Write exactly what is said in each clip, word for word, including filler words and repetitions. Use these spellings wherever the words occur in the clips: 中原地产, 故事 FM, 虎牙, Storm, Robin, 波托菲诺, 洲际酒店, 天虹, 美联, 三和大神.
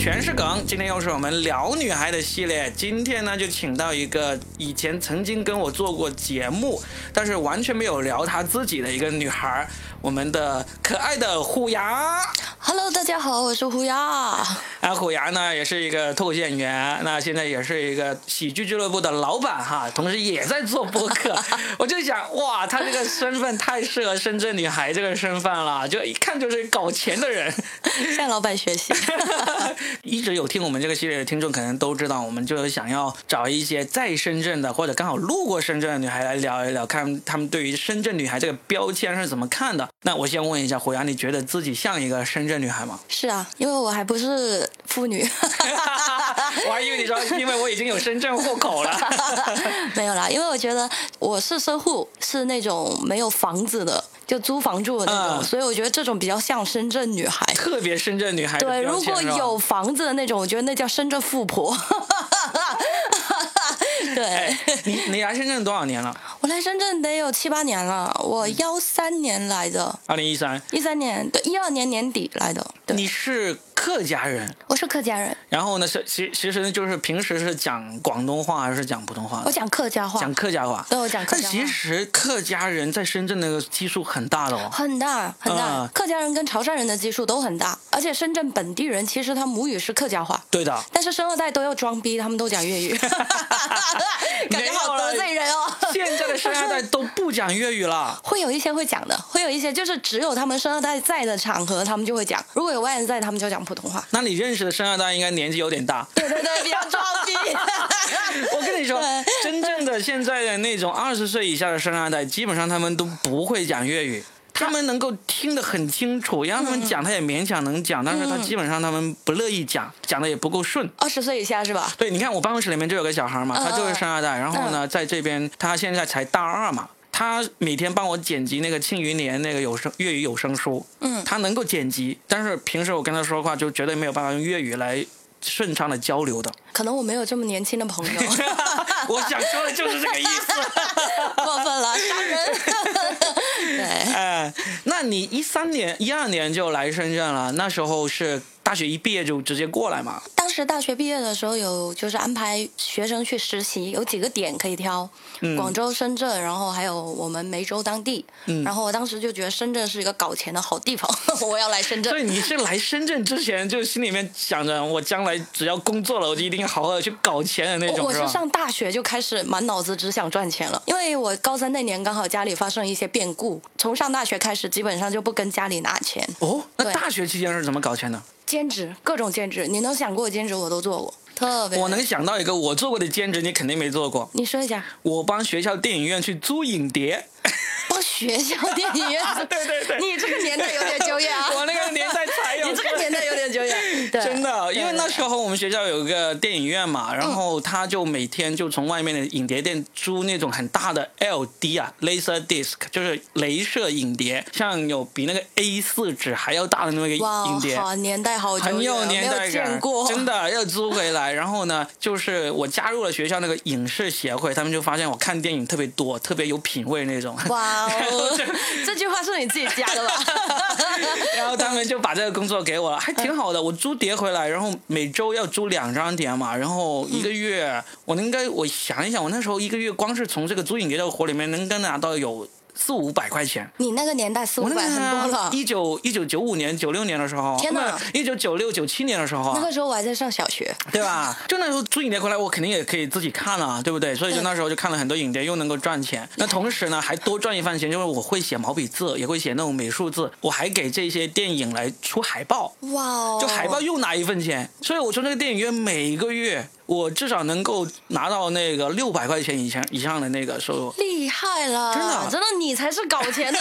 全是梗。今天又是我们聊女孩的系列，今天呢就请到一个以前曾经跟我做过节目，但是完全没有聊她自己的一个女孩，我们的可爱的虎牙。Hello， 大家好，我是虎牙。啊，虎牙呢也是一个脱口秀演员，那现在也是一个喜剧俱乐部的老板哈，同时也在做播客。我就想，哇，他这个身份太适合深圳女孩这个身份了，就一看就是搞钱的人，向老板学习。一直有听我们这个系列的听众可能都知道，我们就想要找一些在深圳的或者刚好路过深圳的女孩来聊一聊，看他们对于深圳女孩这个标签是怎么看的。那我先问一下虎牙，你觉得自己像一个深圳女孩吗？是啊，因为我还不是妇女。我还以为你说因为我已经有深圳户口了。没有啦，因为我觉得我是社户，是那种没有房子的，就租房住的那种、嗯、所以我觉得这种比较像深圳女孩，特别深圳女孩的标签。对，如果有房子的那种，我觉得那叫深圳富婆。对、哎、你, 你来深圳多少年了？我来深圳得有七八年了，我幺三年来的，二零一三一三年，对，一二年年底来的。对，你是客家人？我是客家人。然后呢，是其其实就是平时是讲广东话还是讲普通话？我讲客家话。讲客家话。对，我讲客家话。但其实客家人在深圳的基数很大的哦。很大很大、嗯，客家人跟潮汕人的基数都很大，而且深圳本地人其实他母语是客家话。对的。但是生二代都要装逼，他们都讲粤语。感觉好得罪人哦。现在的生二代都不讲粤语了。会有一些会讲的，会有一些就是只有他们生二代在的场合他们就会讲，如果有外人在他们就讲普通话。那你认识的生二代应该年纪有点大。对对对，比较装逼。我跟你说，真正的现在的那种二十岁以下的生二代，基本上他们都不会讲粤语。他们能够听得很清楚，让他们讲他也勉强能讲、嗯、但是他基本上他们不乐意讲、嗯、讲的也不够顺。二十岁以下是吧？对，你看我办公室里面就有个小孩嘛、嗯、他就是生二代、嗯、然后呢、嗯、在这边他现在才大二嘛，他每天帮我剪辑那个庆余年那个有声粤语有声书，嗯，他能够剪辑，但是平时我跟他说话就绝对没有办法用粤语来顺畅的交流的。可能我没有这么年轻的朋友。我想说的就是这个意思。过分了，杀人。对，哎、呃，那你一三年、一二年就来深圳了，那时候是大学一毕业就直接过来嘛？当时大学毕业的时候有就是安排学生去实习，有几个点可以挑，嗯、广州、深圳，然后还有我们梅州当地、嗯。然后我当时就觉得深圳是一个搞钱的好地方，我要来深圳。所以你是来深圳之前就心里面想着，我将来只要工作了，我就一定好好的去搞钱的那种。我是上大学就开始满脑子只想赚钱了，因为我高三那年刚好家里发生一些变故。从上大学开始基本上就不跟家里拿钱。哦，那大学期间是怎么搞钱的？兼职，各种兼职，你能想过的兼职我都做过，特别。我能想到一个我做过的兼职，你肯定没做过。你说一下。我帮学校电影院去租影碟。帮学校电影院？对对对。你这个年代有点久远啊。我那个年代才有。你这个年代有点久远。对，真的，因为那时候我们学校有个电影院嘛，然后他就每天就从外面的影碟店租那种很大的 L D 啊 ，laser disc， 就是雷射影碟，像有比那个 A 四 纸还要大的那个影碟。哇，好年代好久远，很有年代感，真的要租回来。然后呢，就是我加入了学校那个影视协会，他们就发现我看电影特别多，特别有品味那种。哇哦，这句话是你自己加的吧？然后他们就把这个工作给我了，还挺好的。我租碟回来，然后每周要租两张碟嘛，然后一个月、嗯、我应该我想一想，我那时候一个月光是从这个租影碟的活里面能拿到有四五百块钱。你那个年代四五百很多了。一九一九九五年九六年的时候，天哪！一九九六九七年的时候，那个时候我还在上小学，对吧？就那时候租影碟回来，我肯定也可以自己看了，对不对？所以就那时候就看了很多影碟，又能够赚钱。那同时呢，还多赚一番钱，就是我会写毛笔字，也会写那种美术字，我还给这些电影来出海报。哇哦！就海报又拿一份钱，所以我从这个电影院每个月，我至少能够拿到那个六百块钱以前以上的那个收入。厉害了，真的真的，你才是搞钱的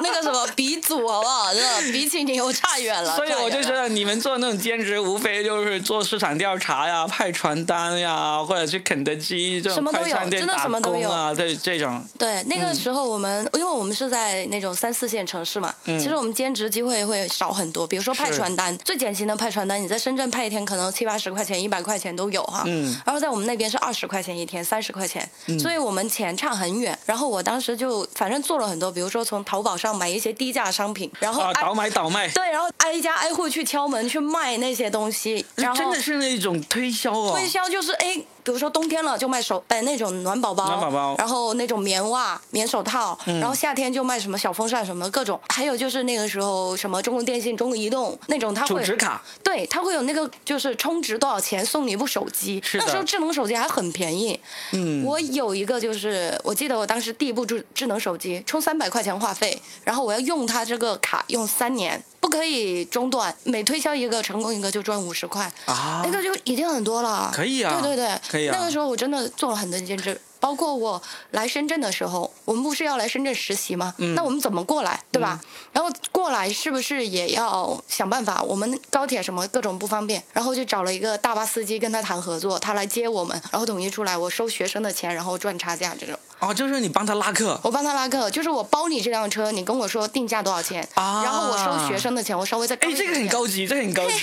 那个什么鼻祖，好不好？真的，比起你又差远了。所以我就觉得你们做那种兼职，无非就是做市场调查呀、派传单呀，或者去肯德基这种快餐店打工啊，对这种。对，那个时候我们、嗯、因为我们是在那种三四线城市嘛、嗯，其实我们兼职机会会少很多。比如说派传单，最典型的派传单，你在深圳派一天可能七八十块钱、一百块钱都有哈。嗯，然后在我们那边是二十块钱一天，三十块钱、嗯，所以我们钱差很远。然后我当时就反正做了很多，比如说从淘宝上买一些低价商品，然后啊倒买倒卖，对，然后挨家挨户去敲门去卖那些东西，然后真的是那种推销啊、哦，推销就是哎，比如说冬天了就卖手哎那种暖宝宝，暖宝宝，然后那种棉袜、棉手套、嗯，然后夏天就卖什么小风扇什么各种，还有就是那个时候什么中国电信、中国移动那种，它会储值卡，对，它会有那个就是充值多少钱送你一部手机，那时候智能手机还很便宜，嗯，我有一个就是我记得我当时第一部智智能手机充三百块钱话费，然后我要用它这个卡用三年。不可以中断，每推销一个成功一个就赚五十块啊，那个就已经很多了。可以啊，对对对，可以啊。那个时候我真的做了很多兼职，包括我来深圳的时候，我们不是要来深圳实习吗？嗯、那我们怎么过来，对吧、嗯？然后过来是不是也要想办法？我们高铁什么各种不方便，然后就找了一个大巴司机跟他谈合作，他来接我们，然后统一出来，我收学生的钱，然后赚差价这种。哦，就是你帮他拉客，我帮他拉客，就是我包你这辆车，你跟我说定价多少钱，啊、然后我收学生的钱，我稍微再高一点。哎，这个很高级，这个很高级。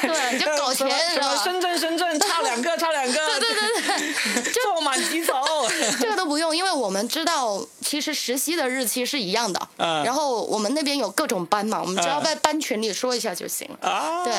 对，你就搞钱什么深圳深圳差两个差两个。对对对对，坐满几走。这个都不用，因为我们知道其实实习的日期是一样的，嗯、然后我们那边有各种班嘛，我们只要在班群里说一下就行了。啊，对，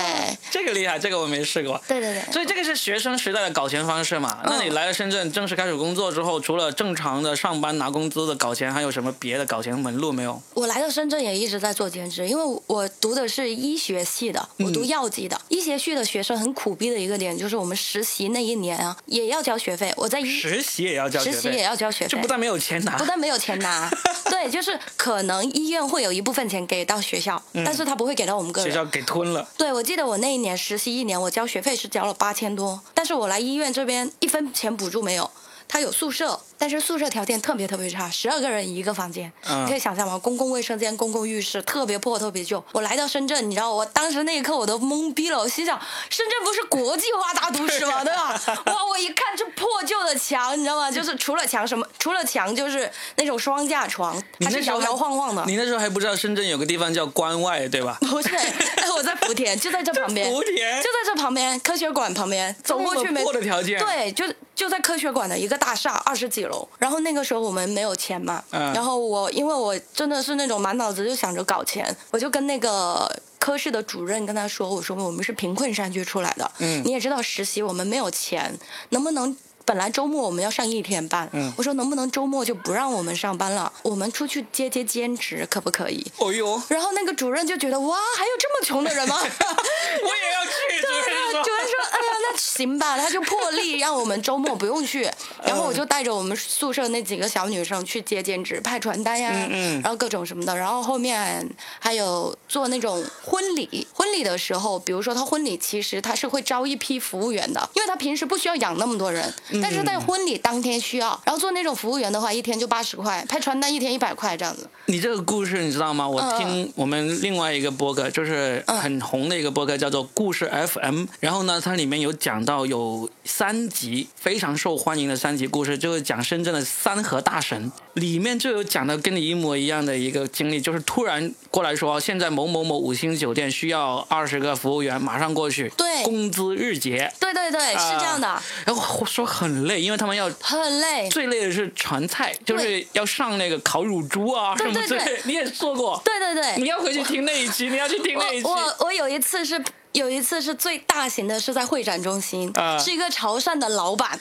这个厉害，这个我没试过。对对对。所以这个是学生时代的搞钱方式嘛？嗯、那你来了深圳，正式开始工作之后。除了正常的上班拿工资的搞钱，还有什么别的搞钱门路没有？我来到深圳也一直在做兼职，因为我读的是医学系的，我读药剂的、嗯、医学系的学生很苦逼的一个点就是我们实习那一年啊也要交学费，我在医实习也要交学费，实习也要交学费，就不但没有钱拿，不但没有钱拿对，就是可能医院会有一部分钱给到学校、嗯、但是他不会给到我们个人，学校给吞了。对，我记得我那一年实习一年我交学费是交了八千多，但是我来医院这边一分钱补助没有，他有宿舍，但是宿舍条件特别特别差，十二个人一个房间、嗯，你可以想象吗？公共卫生间、公共浴室特别破、特别旧。我来到深圳，你知道，我当时那一刻我都懵逼了，我心想，深圳不是国际化大都市吗？对吧？哇，我一看这破旧的墙，你知道吗？就是除了墙什么，除了墙就是那种双架床，还是摇摇晃晃的。你那时候还不知道深圳有个地方叫关外，对吧？不是，哎，我在福田，就在这旁边，福田就在这旁边，科学馆旁边，走过去没？破的条件。对，就就在科学馆的一个大厦，二十几楼。然后那个时候我们没有钱嘛、嗯、然后我因为我真的是那种满脑子就想着搞钱，我就跟那个科室的主任跟他说，我说我们是贫困山区出来的、嗯、你也知道实习我们没有钱，能不能本来周末我们要上一天班、嗯、我说能不能周末就不让我们上班了，我们出去接接兼职可不可以、哦、呦，然后那个主任就觉得哇还有这么穷的人吗我也要去主任说主任说哎呀那行吧，他就破例让我们周末不用去然后我就带着我们宿舍那几个小女生去接兼职，派传单呀、啊嗯嗯、然后各种什么的，然后后面还有做那种婚礼，婚礼的时候比如说他婚礼其实他是会招一批服务员的，因为他平时不需要养那么多人，但是在婚礼当天需要，然后做那种服务员的话，一天就八十块，拍传单一天一百块这样子。你这个故事你知道吗？我听我们另外一个播客，就是很红的一个播客，叫做故事 F M。然后呢，它里面有讲到有三集非常受欢迎的三集故事，就是讲深圳的三和大神，里面就有讲到跟你一模一样的一个经历，就是突然过来说，现在某某某五星酒店需要二十个服务员，马上过去，对，工资日结。对对对，呃、是这样的。然后我说很。很累，因为他们要很累，最累的是传菜，就是要上那个烤乳猪啊什么之类的。对对对，你也做过。对对对，你要回去听那一期，你要去听那一期。我 我, 我有一次是有一次是最大型的，是在会展中心，呃、是一个潮汕的老板。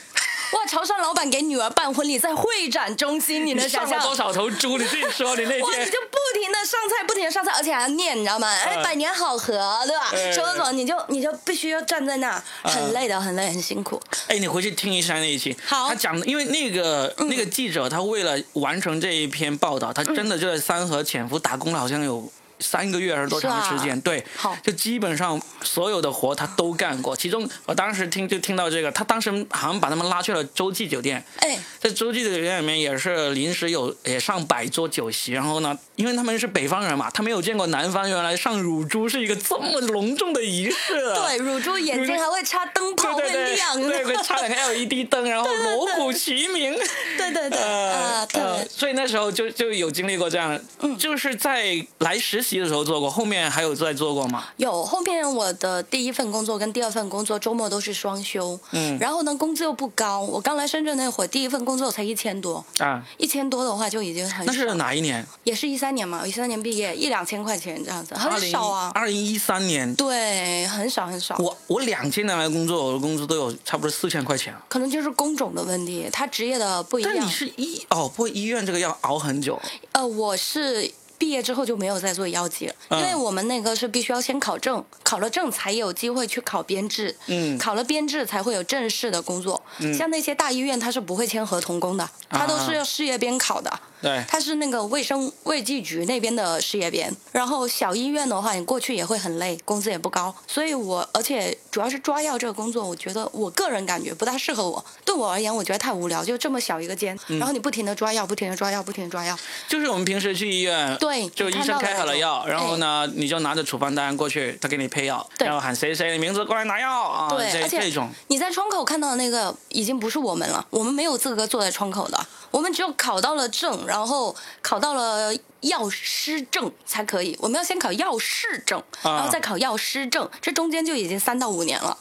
哇！潮汕老板给女儿办婚礼，在会展中心，你能想象多少头猪？你自己说，你那天哇，你就不停的上菜，不停的上菜，而且还要念，你知道吗？哎、呃，百年好合，对吧？什么什么，你就你就必须要站在那，很累的，很累，很辛苦。哎，你回去听一下那一期。好。他讲的，因为那个那个记者，他为了完成这一篇报道，嗯、他真的就在三和潜伏打工了，好像有。三个月还是多长时间、啊、对，就基本上所有的活他都干过，其中我当时听就听到这个，他当时好像把他们拉去了洲际酒店，哎，在洲际酒店里面也是临时有也上百桌酒席，然后呢因为他们是北方人嘛，他没有见过南方原来上乳猪是一个这么隆重的仪式、啊、对，乳猪眼睛还会插灯泡，对对对，会亮，对，会插两个 L E D 灯，然后锣鼓齐鸣，对对对，呃、啊、对、呃、所以那时候就就有经历过这样、嗯、就是在来实习习的时候做过，后面还有再做过吗？有，后面我的第一份工作跟第二份工作周末都是双休，嗯，然后呢工资又不高，我刚来深圳那会儿第一份工作才一千多啊，一千多的话就已经很少。那是哪一年？也是一三年嘛，一三年毕业，一两千块钱这样子，很少啊。二零一三年。对，很少很少。我我两千年来工作，我的工资都有差不多四千块钱。可能就是工种的问题，他职业的不一样。但你是医哦，不过医院这个要熬很久。呃，我是。毕业之后就没有再做药剂了，因为我们那个是必须要先考证，考了证才有机会去考编制，嗯，考了编制才会有正式的工作。嗯、像那些大医院，他是不会签合同工的，他都是要事业编考的。对，他是那个卫生卫计局那边的事业编。然后小医院的话，你过去也会很累，工资也不高。所以我，而且主要是抓药这个工作，我觉得我个人感觉不大适合我。对我而言，我觉得太无聊，就这么小一个间，嗯、然后你不停的抓药，不停的抓药，不停的抓药。就是我们平时去医院。对。对，就医生开好了药，然后呢、哎，你就拿着处方单过去，他给你配药，然后喊谁谁名字过来拿药啊，对，这而且这种你在窗口看到的那个已经不是我们了，我们没有资格坐在窗口的，我们只有考到了证，然后考到了药师证才可以，我们要先考药师证，然后再考药师证，啊、这中间就已经三到五年了。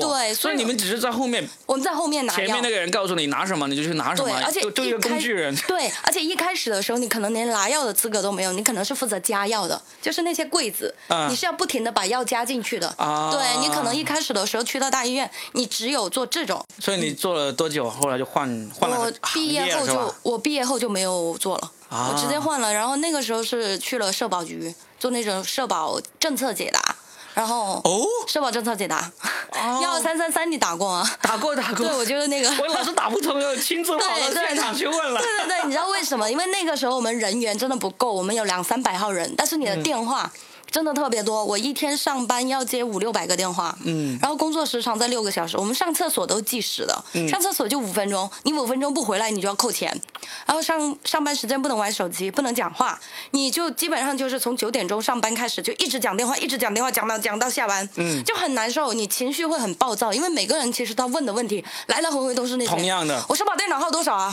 对，所以你们只是在后面，我们在后面拿药，前面那个人告诉你拿什么，你就去拿什么，对，而且就就一个工具人。对，而且一开始的时候，你可能连拿药的资格都没有，你可能是负责加药的，就是那些柜子，啊、你是要不停的把药加进去的。啊、对，你可能一开始的时候去到大医院，你只有做这种。所以你做了多久？后来就换换了行业。我毕业后就我毕业后就没有做了。啊、我直接换了，然后那个时候是去了社保局做那种社保政策解答。然后哦，社保政策解答，幺二三三三你打过吗？打过打过。对，我就是那个，我老是打不通，又亲自跑到现场去问了。对对 对, 对，你知道为什么？因为那个时候我们人员真的不够，我们有两三百号人，但是你的电话真的特别多，嗯、我一天上班要接五六百个电话，嗯，然后工作时长在六个小时，我们上厕所都计时的，嗯、上厕所就五分钟，你五分钟不回来你就要扣钱，然后上上班时间不能玩手机，不能讲话，你就基本上就是从九点钟上班开始就一直讲电话，一直讲电话，讲到讲到下班，嗯，就很难受，你情绪会很暴躁，因为每个人其实他问的问题来来回回都是那些同样的，我社保电脑号多少啊？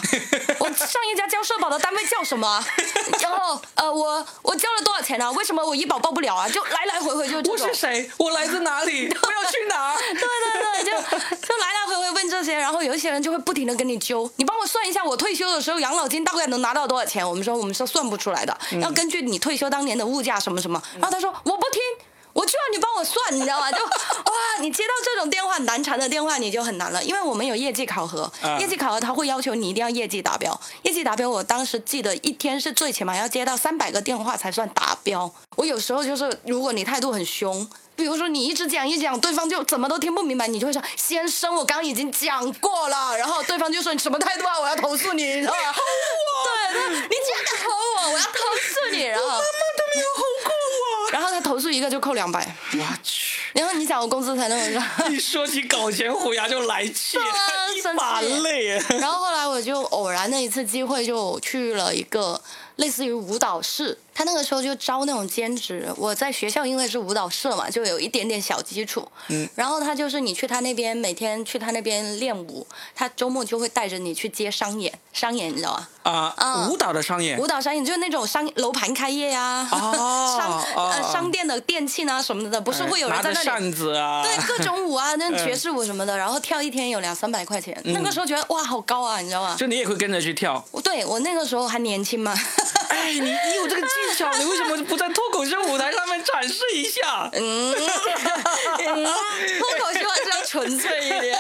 我上一家交社保的单位叫什么？然后呃我我交了多少钱啊？为什么我医保报不了？就来来回回就这种，我是谁？我来自哪里？我要去哪？对对对，就就来来回回问这些，然后有一些人就会不停的跟你揪，你帮我算一下我退休的时候养老金大概能拿到多少钱？我们说我们说算不出来的，要根据你退休当年的物价什么什么。然后他说我不听，我就要你帮我算，你知道吗？就哇，你接到这种电话难缠的电话你就很难了，因为我们有业绩考核，业绩考核他会要求你一定要业绩达标，业绩达标我当时记得一天是最起码要接到三百个电话才算达标。我有时候就是，如果你态度很凶，比如说你一直讲一讲，对方就怎么都听不明白，你就会说先生，我刚刚已经讲过了，然后对方就说你什么态度啊，我要投诉你，你知道吗？对，你这样吼我，我要投诉你，然后我妈妈都没有吼过我，然后他投诉一个就扣两百，我去。然后你想我工资才那么高，一说起搞钱虎牙就来气，一把泪。然后后来我就偶然的一次机会就去了一个类似于舞蹈室，他那个时候就招那种兼职。我在学校因为是舞蹈社嘛，就有一点点小基础。嗯。然后他就是你去他那边，每天去他那边练舞，他周末就会带着你去接商演，商演你知道吗？啊、呃嗯。舞蹈的商演。舞蹈商演就是那种商楼盘开业呀、啊，哦、商、哦呃、商店的店庆啊什么的，不是会有人在那里。扇子啊。对，各种舞啊，那爵士舞什么的，嗯、然后跳一天有两三百块钱。嗯、那个时候觉得哇，好高啊，你知道吗？就你也会跟着去跳。对，我那个时候还年轻嘛。哎，你你有这个技巧，你为什么不在脱口秀舞台上面展示一下？嗯，嗯脱口秀还是要纯粹一点，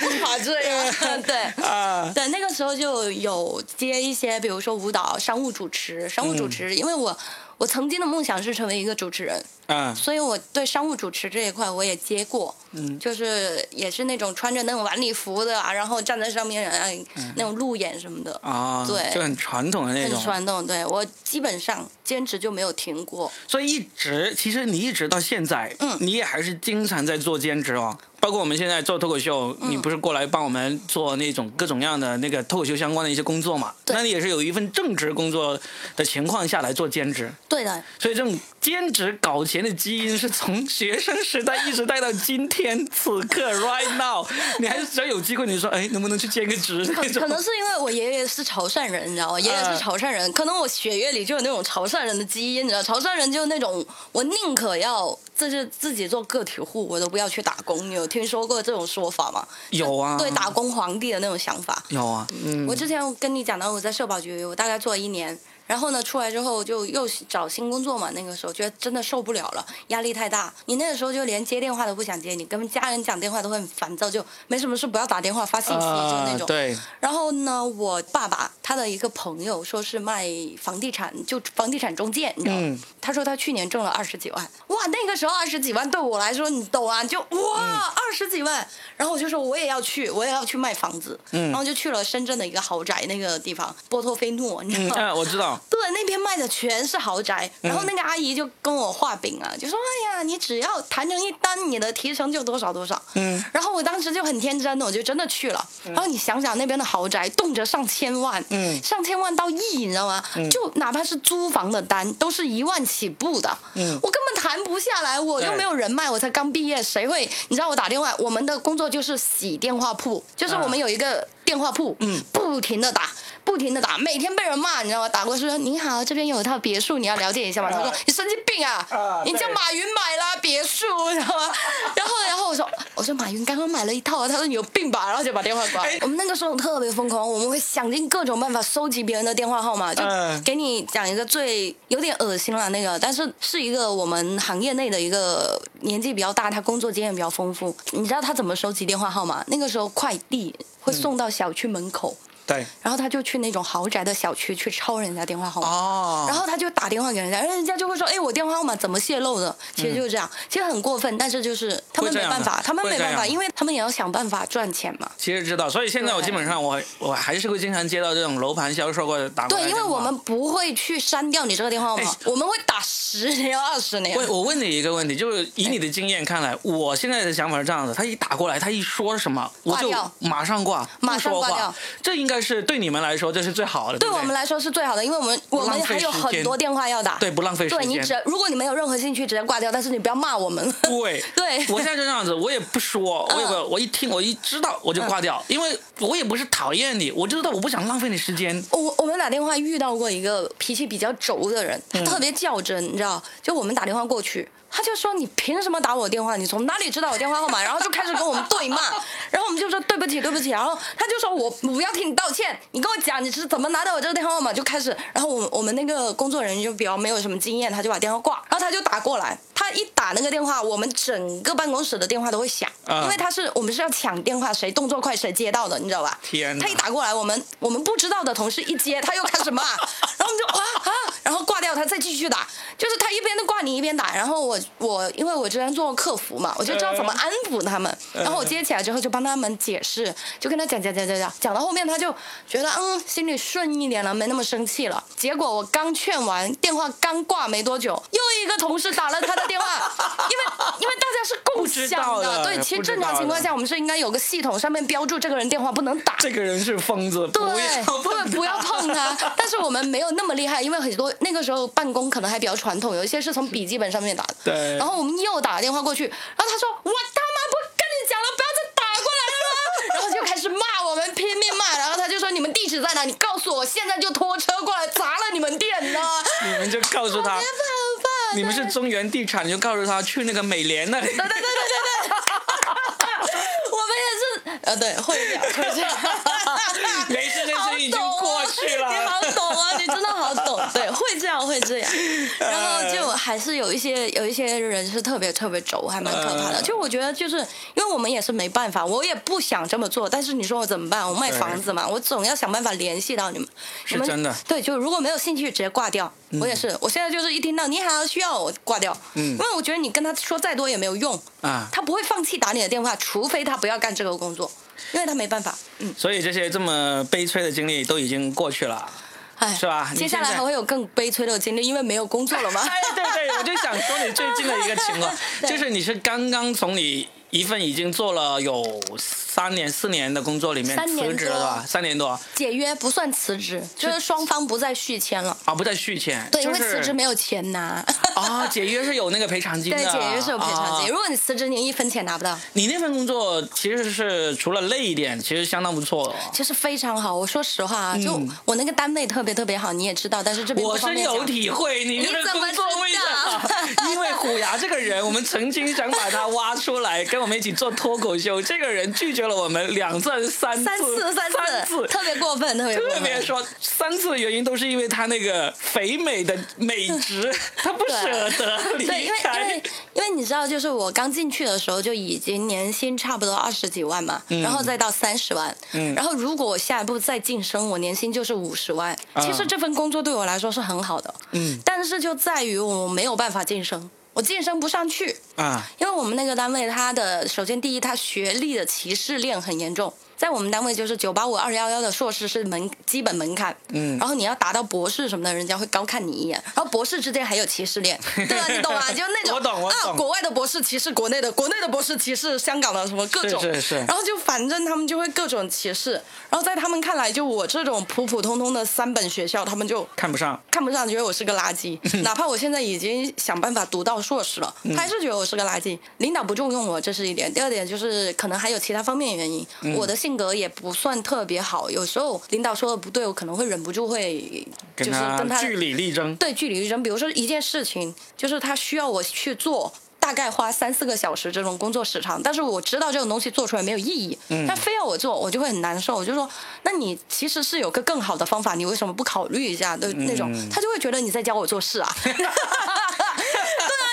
不怕这样。对，啊，对，那个时候就有接一些，比如说舞蹈、商务主持、商务主持，嗯、因为我我曾经的梦想是成为一个主持人，嗯，所以我对商务主持这一块我也接过，嗯，就是也是那种穿着那种晚礼服的、啊，然后站在上面、哎嗯、那种路演什么的啊，对，就很传统的那种，很传统。对，我基本上兼职就没有停过，所以一直其实你一直到现在，嗯，你也还是经常在做兼职哦。包括我们现在做脱口秀，嗯、你不是过来帮我们做那种各种样的那个脱口秀相关的一些工作嘛？那你也是有一份正职工作的情况下来做兼职。对的。所以这种兼职搞钱的基因是从学生时代一直带到今天此刻 right now， 你还是只要有机会你说哎能不能去兼个职那种。可能是因为我爷爷是潮汕人你知道吗，爷爷是潮汕人、呃、可能我血液里就有那种潮汕人的基因你知道，潮汕人就是那种我宁可要这是自己做个体户我都不要去打工，你有听说过这种说法吗？有啊，对打工皇帝的那种想法有啊、嗯、我之前跟你讲到我在社保局我大概做了一年，然后呢出来之后就又找新工作嘛，那个时候觉得真的受不了了，压力太大，你那个时候就连接电话都不想接，你跟家人讲电话都会很烦躁，就没什么事不要打电话发信息、呃、就那种对。然后呢我爸爸他的一个朋友说是卖房地产，就房地产中介你知道、嗯、他说他去年挣了二十几万，哇那个时候二十几万对我来说你懂啊，就哇、嗯、二十几万，然后我就说我也要去我也要去卖房子、嗯、然后就去了深圳的一个豪宅那个地方波托菲诺你知道、嗯啊、我知道对，那边卖的全是豪宅，然后那个阿姨就跟我画饼啊，就说哎呀，你只要谈成一单，你的提成就多少多少。嗯，然后我当时就很天真的，我就真的去了。然后你想想那边的豪宅，动辄上千万，嗯，上千万到亿，你知道吗？嗯、就哪怕是租房的单，都是一万起步的。嗯，我根本谈不下来，我又没有人脉，我才刚毕业，谁会？你知道我打电话，我们的工作就是洗电话铺，就是我们有一个电话铺，嗯，不停的打。不停的打，每天被人骂，你知道吗？打过去说：“您好，这边有一套别墅，你要了解一下吗？”他说：“你神经病啊！啊人家马云买了别墅，你知道吗？”然后，然后我说：“我说马云刚刚买了一套。”他说：“你有病吧？”然后就把电话挂了。哎、我们那个时候特别疯狂，我们会想尽各种办法收集别人的电话号码。就给你讲一个最有点恶心了那个，但是是一个我们行业内的一个年纪比较大，他工作经验比较丰富。你知道他怎么收集电话号码？那个时候快递会送到小区门口。嗯对，然后他就去那种豪宅的小区去抄人家电话号码、哦、然后他就打电话给人家，人家就会说哎，我电话号码怎么泄露的，其实就是这样、嗯、其实很过分，但是就是他们没办法他们没办法，因为他们也要想办法赚钱嘛，其实知道，所以现在我基本上我我还是会经常接到这种楼盘销售过的打过来的电话，对，因为我们不会去删掉你这个电话号码、哎、我们会打十年二十年。我我问你一个问题，就是以你的经验看来、哎、我现在的想法是这样子，他一打过来他一说什么我就马上挂马上挂掉，这应该但是对你们来说这是最好的， 对, 对, 对我们来说是最好的，因为我们我们还有很多电话要打，对，不浪费时间，对，你只如果你没有任何兴趣直接挂掉，但是你不要骂我们，对对，我现在就这样子，我也不说、嗯、我也不我一听我一知道我就挂掉、嗯、因为我也不是讨厌你，我就知道我不想浪费你时间。我我们打电话遇到过一个脾气比较轴的人，他特别较真、嗯、你知道，就我们打电话过去他就说你凭什么打我电话，你从哪里知道我电话号码，然后就开始跟我们对骂然后我们就说对不起对不起，然后他就说我不要替你道歉，你跟我讲你是怎么拿到我这个电话号码，就开始，然后我我们那个工作人员就比较没有什么经验，他就把电话挂，然后他就打过来，他一打那个电话我们整个办公室的电话都会响、嗯、因为他是我们是要抢电话，谁动作快谁接到的你知道吧，天哪，他一打过来我们我们不知道的同事一接他又开始骂然后我们就啊啊，然后挂掉他再继续打，就是他一边都挂你一边打，然后我我因为我之前做过客服嘛，我就知道怎么安抚他们、呃、然后我接起来之后就帮他们解释，就跟他讲讲讲讲讲讲到后面他就觉得嗯心里顺一点了，没那么生气了，结果我刚劝完电话刚挂没多久又一个同事打了他的电话因为因为大家是共享 的, 的对，其实正常情况下我们是应该有个系统上面标注这个人电话不能打，这个人是疯子，对，不要不要碰他但是我们没有那么厉害，因为很多那个时候办公可能还比较传统，有一些是从笔记本上面打的，对，然后我们又打电话过去，然后他说我他妈不跟你讲了不要再打过来了然后就开始骂我们，拼命骂，然后他就说你们地址在哪，你告诉我现在就拖车过来砸了你们店呢，你们就告诉他你们是中原地产，你就告诉他去那个美联那里，对对对对对对我们也是呃对会聊会聊没事没事已经过去了，你好懂啊你真的好懂，对，会这样会这样，然后就还是有一些有一些人是特别特别轴，还蛮可怕的、呃、就我觉得就是因为我们也是没办法，我也不想这么做，但是你说我怎么办，我卖房子嘛，我总要想办法联系到你们，是真的，对，就如果没有兴趣直接挂掉、嗯、我也是，我现在就是一听到你还需要我挂掉，嗯，因为我觉得你跟他说再多也没有用啊，他不会放弃打你的电话，除非他不要干这个工作，因为他没办法，嗯，所以这些这么悲催的经历都已经过去了，哎，是吧？接下来还会有更悲催的经历，因为没有工作了吗？哎，对对，我就想说你最近的一个情况，就是你是刚刚从你一份已经做了有三年四年的工作里面辞职了吧？三年多，解约不算辞职，就是双方不再续签了啊，不再续签。对、就是，因为辞职没有钱拿啊，解约是有那个赔偿金的。对，解约是有赔偿金。啊、如果你辞职，你一分钱拿不到。你那份工作其实是除了累一点，其实相当不错的。其实非常好，我说实话啊，就、嗯、我那个单位特别特别好，你也知道，但是这边我是有体会，你这个工作为什么？因为虎牙这个人，我们曾经想把他挖出来跟。我们一起做脱口秀，这个人拒绝了我们两次、三次、三次、三次，三次特别过分，特别过分特别说三次的原因都是因为他那个肥美的美值，他不舍得离开。对，因为因为因为你知道，就是我刚进去的时候就已经年薪差不多二十几万嘛，嗯、然后再到三十万、嗯，然后如果我下一步再晋升，我年薪就是五十万、嗯。其实这份工作对我来说是很好的，嗯，但是就在于我没有办法晋升。我晋升不上去啊，因为我们那个单位，它的首先第一，它学历的歧视链很严重，在我们单位就是九八五、二幺幺的硕士是门基本门槛，嗯，然后你要达到博士什么的，人家会高看你一眼，然后博士之间还有歧视链，对吧？你懂吗？就那种我懂我懂啊，国外的博士歧视国内的，国内的博士歧视香港的什么各种，是是是，然后就反正他们就会各种歧视，然后在他们看来，就我这种普普通通的三本学校，他们就看不上，看不上，觉得我是个垃圾，哪怕我现在已经想办法读到硕士了，他还是觉得我是个垃圾，领导不重用我，这是一点。第二点就是可能还有其他方面原因，嗯、我的性格也不算特别好，有时候领导说的不对，我可能会忍不住会就是跟他据理力争。对，据理力争。比如说一件事情，就是他需要我去做。大概花三四个小时这种工作时长，但是我知道这种东西做出来没有意义，嗯、但非要我做，我就会很难受。我就说，那你其实是有个更好的方法，你为什么不考虑一下？对、嗯、那种，他就会觉得你在教我做事啊。对啊，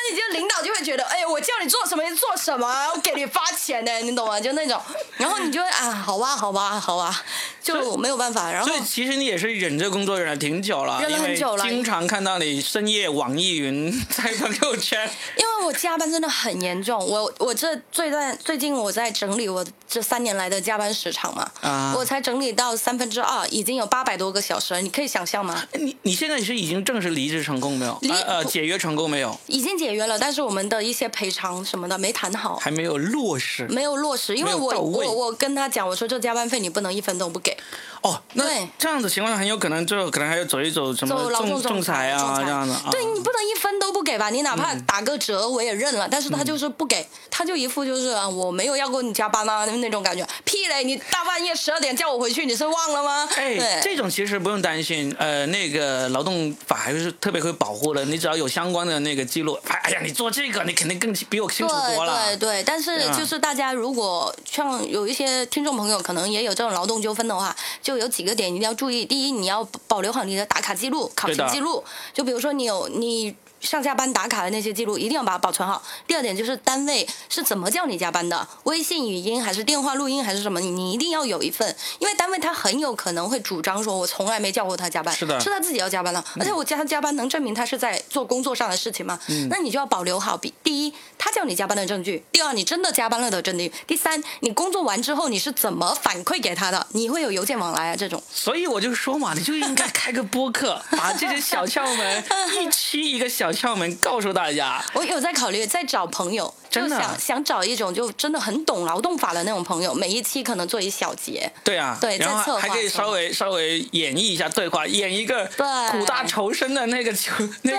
你就领导就会觉得，哎，我叫你做什么你做什么，我给你发钱呢，你懂吗？就那种，然后你就会啊，好吧，好吧，好吧，就没有办法。然后，所以其实你也是忍这工作忍了挺久了，忍了很久了，经常看到你深夜网易云在朋友圈，因为我家。加班真的很严重，我我这最在最近我在整理我这三年来的加班时长嘛，啊、我才整理到三分之二，已经有八百多个小时了，你可以想象吗？你你现在是已经正式离职成功没有？呃呃，解约成功没有？已经解约了，但是我们的一些赔偿什么的没谈好，还没有落实，没有落实，因为我我我跟他讲，我说这加班费你不能一分都不给。哦，那这样子情况很有可能就可能还要走一走什么仲仲裁啊这样的。对、啊、你不能一分都不给吧？你哪怕打个折我也认。了，但是他就是不给、嗯、他就一副就是、啊、我没有要过你加班啊那种感觉，屁嘞，你大半夜十二点叫我回去你是忘了吗？哎，对，这种其实不用担心，呃，那个劳动法还是特别会保护的，你只要有相关的那个记录，哎呀，你做这个你肯定更比我清楚多了。对对对，但是就是大家如果像有一些听众朋友可能也有这种劳动纠纷的话，就有几个点一定要注意。第一，你要保留好你的打卡记录、考勤记录，就比如说你有你上下班打卡的那些记录一定要把它保存好。第二点就是单位是怎么叫你加班的，微信语音还是电话录音还是什么，你一定要有一份，因为单位他很有可能会主张说我从来没叫过他加班，是的，是他自己要加班了、嗯、而且我叫他加班能证明他是在做工作上的事情吗、嗯、那你就要保留好第一他叫你加班的证据，第二你真的加班了的证据，第三你工作完之后你是怎么反馈给他的，你会有邮件往来啊这种。所以我就说嘛，你就应该开个播客把这些小窍门一期一个小窍门告诉大家。我有在考虑在找朋友，就想真的想找一种就真的很懂劳动法的那种朋友，每一期可能做一小节。对啊，对，然后还可以稍微稍微演绎一下对话，演一个苦大仇深的那个那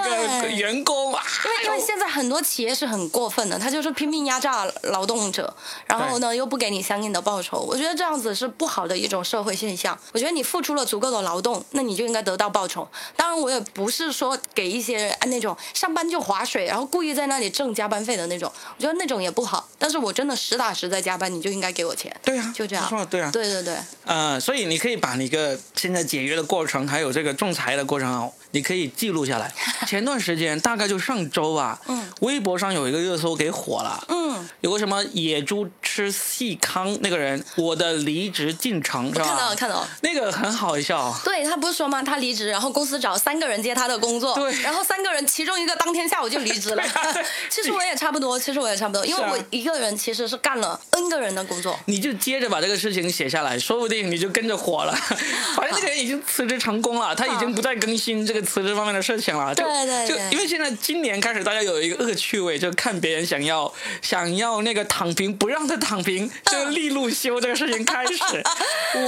个员工。因为因为现在很多企业是很过分的，他就是拼命压榨劳动者，然后呢又不给你相应的报酬。我觉得这样子是不好的一种社会现象。我觉得你付出了足够的劳动，那你就应该得到报酬。当然，我也不是说给一些那种上班就划水，然后故意在那里挣加班费的那种。我觉得那种也不好，但是我真的实打实在加班，你就应该给我钱。对啊，就这样。对啊，对对对。呃，所以你可以把那个现在解约的过程，还有这个仲裁的过程，你可以记录下来。前段时间大概就上周吧，嗯，微博上有一个热搜给火了，嗯，有个什么野猪吃细糠那个人，我的离职进程是吧？看到了，看到了，那个很好笑。对，他不是说吗？他离职，然后公司找三个人接他的工作，对，然后三个人其中一个当天下午就离职了。其实我也差不多，其实我。也差不多，因为我一个人其实是干了 N 个人的工作。你就接着把这个事情写下来，说不定你就跟着火了。反正那个人已经辞职成功了，啊、他已经不再更新这个辞职方面的事情了。对对对，就因为现在今年开始，大家有一个恶趣味，就看别人想要想要那个躺平，不让他躺平，就利路修这个事情开始，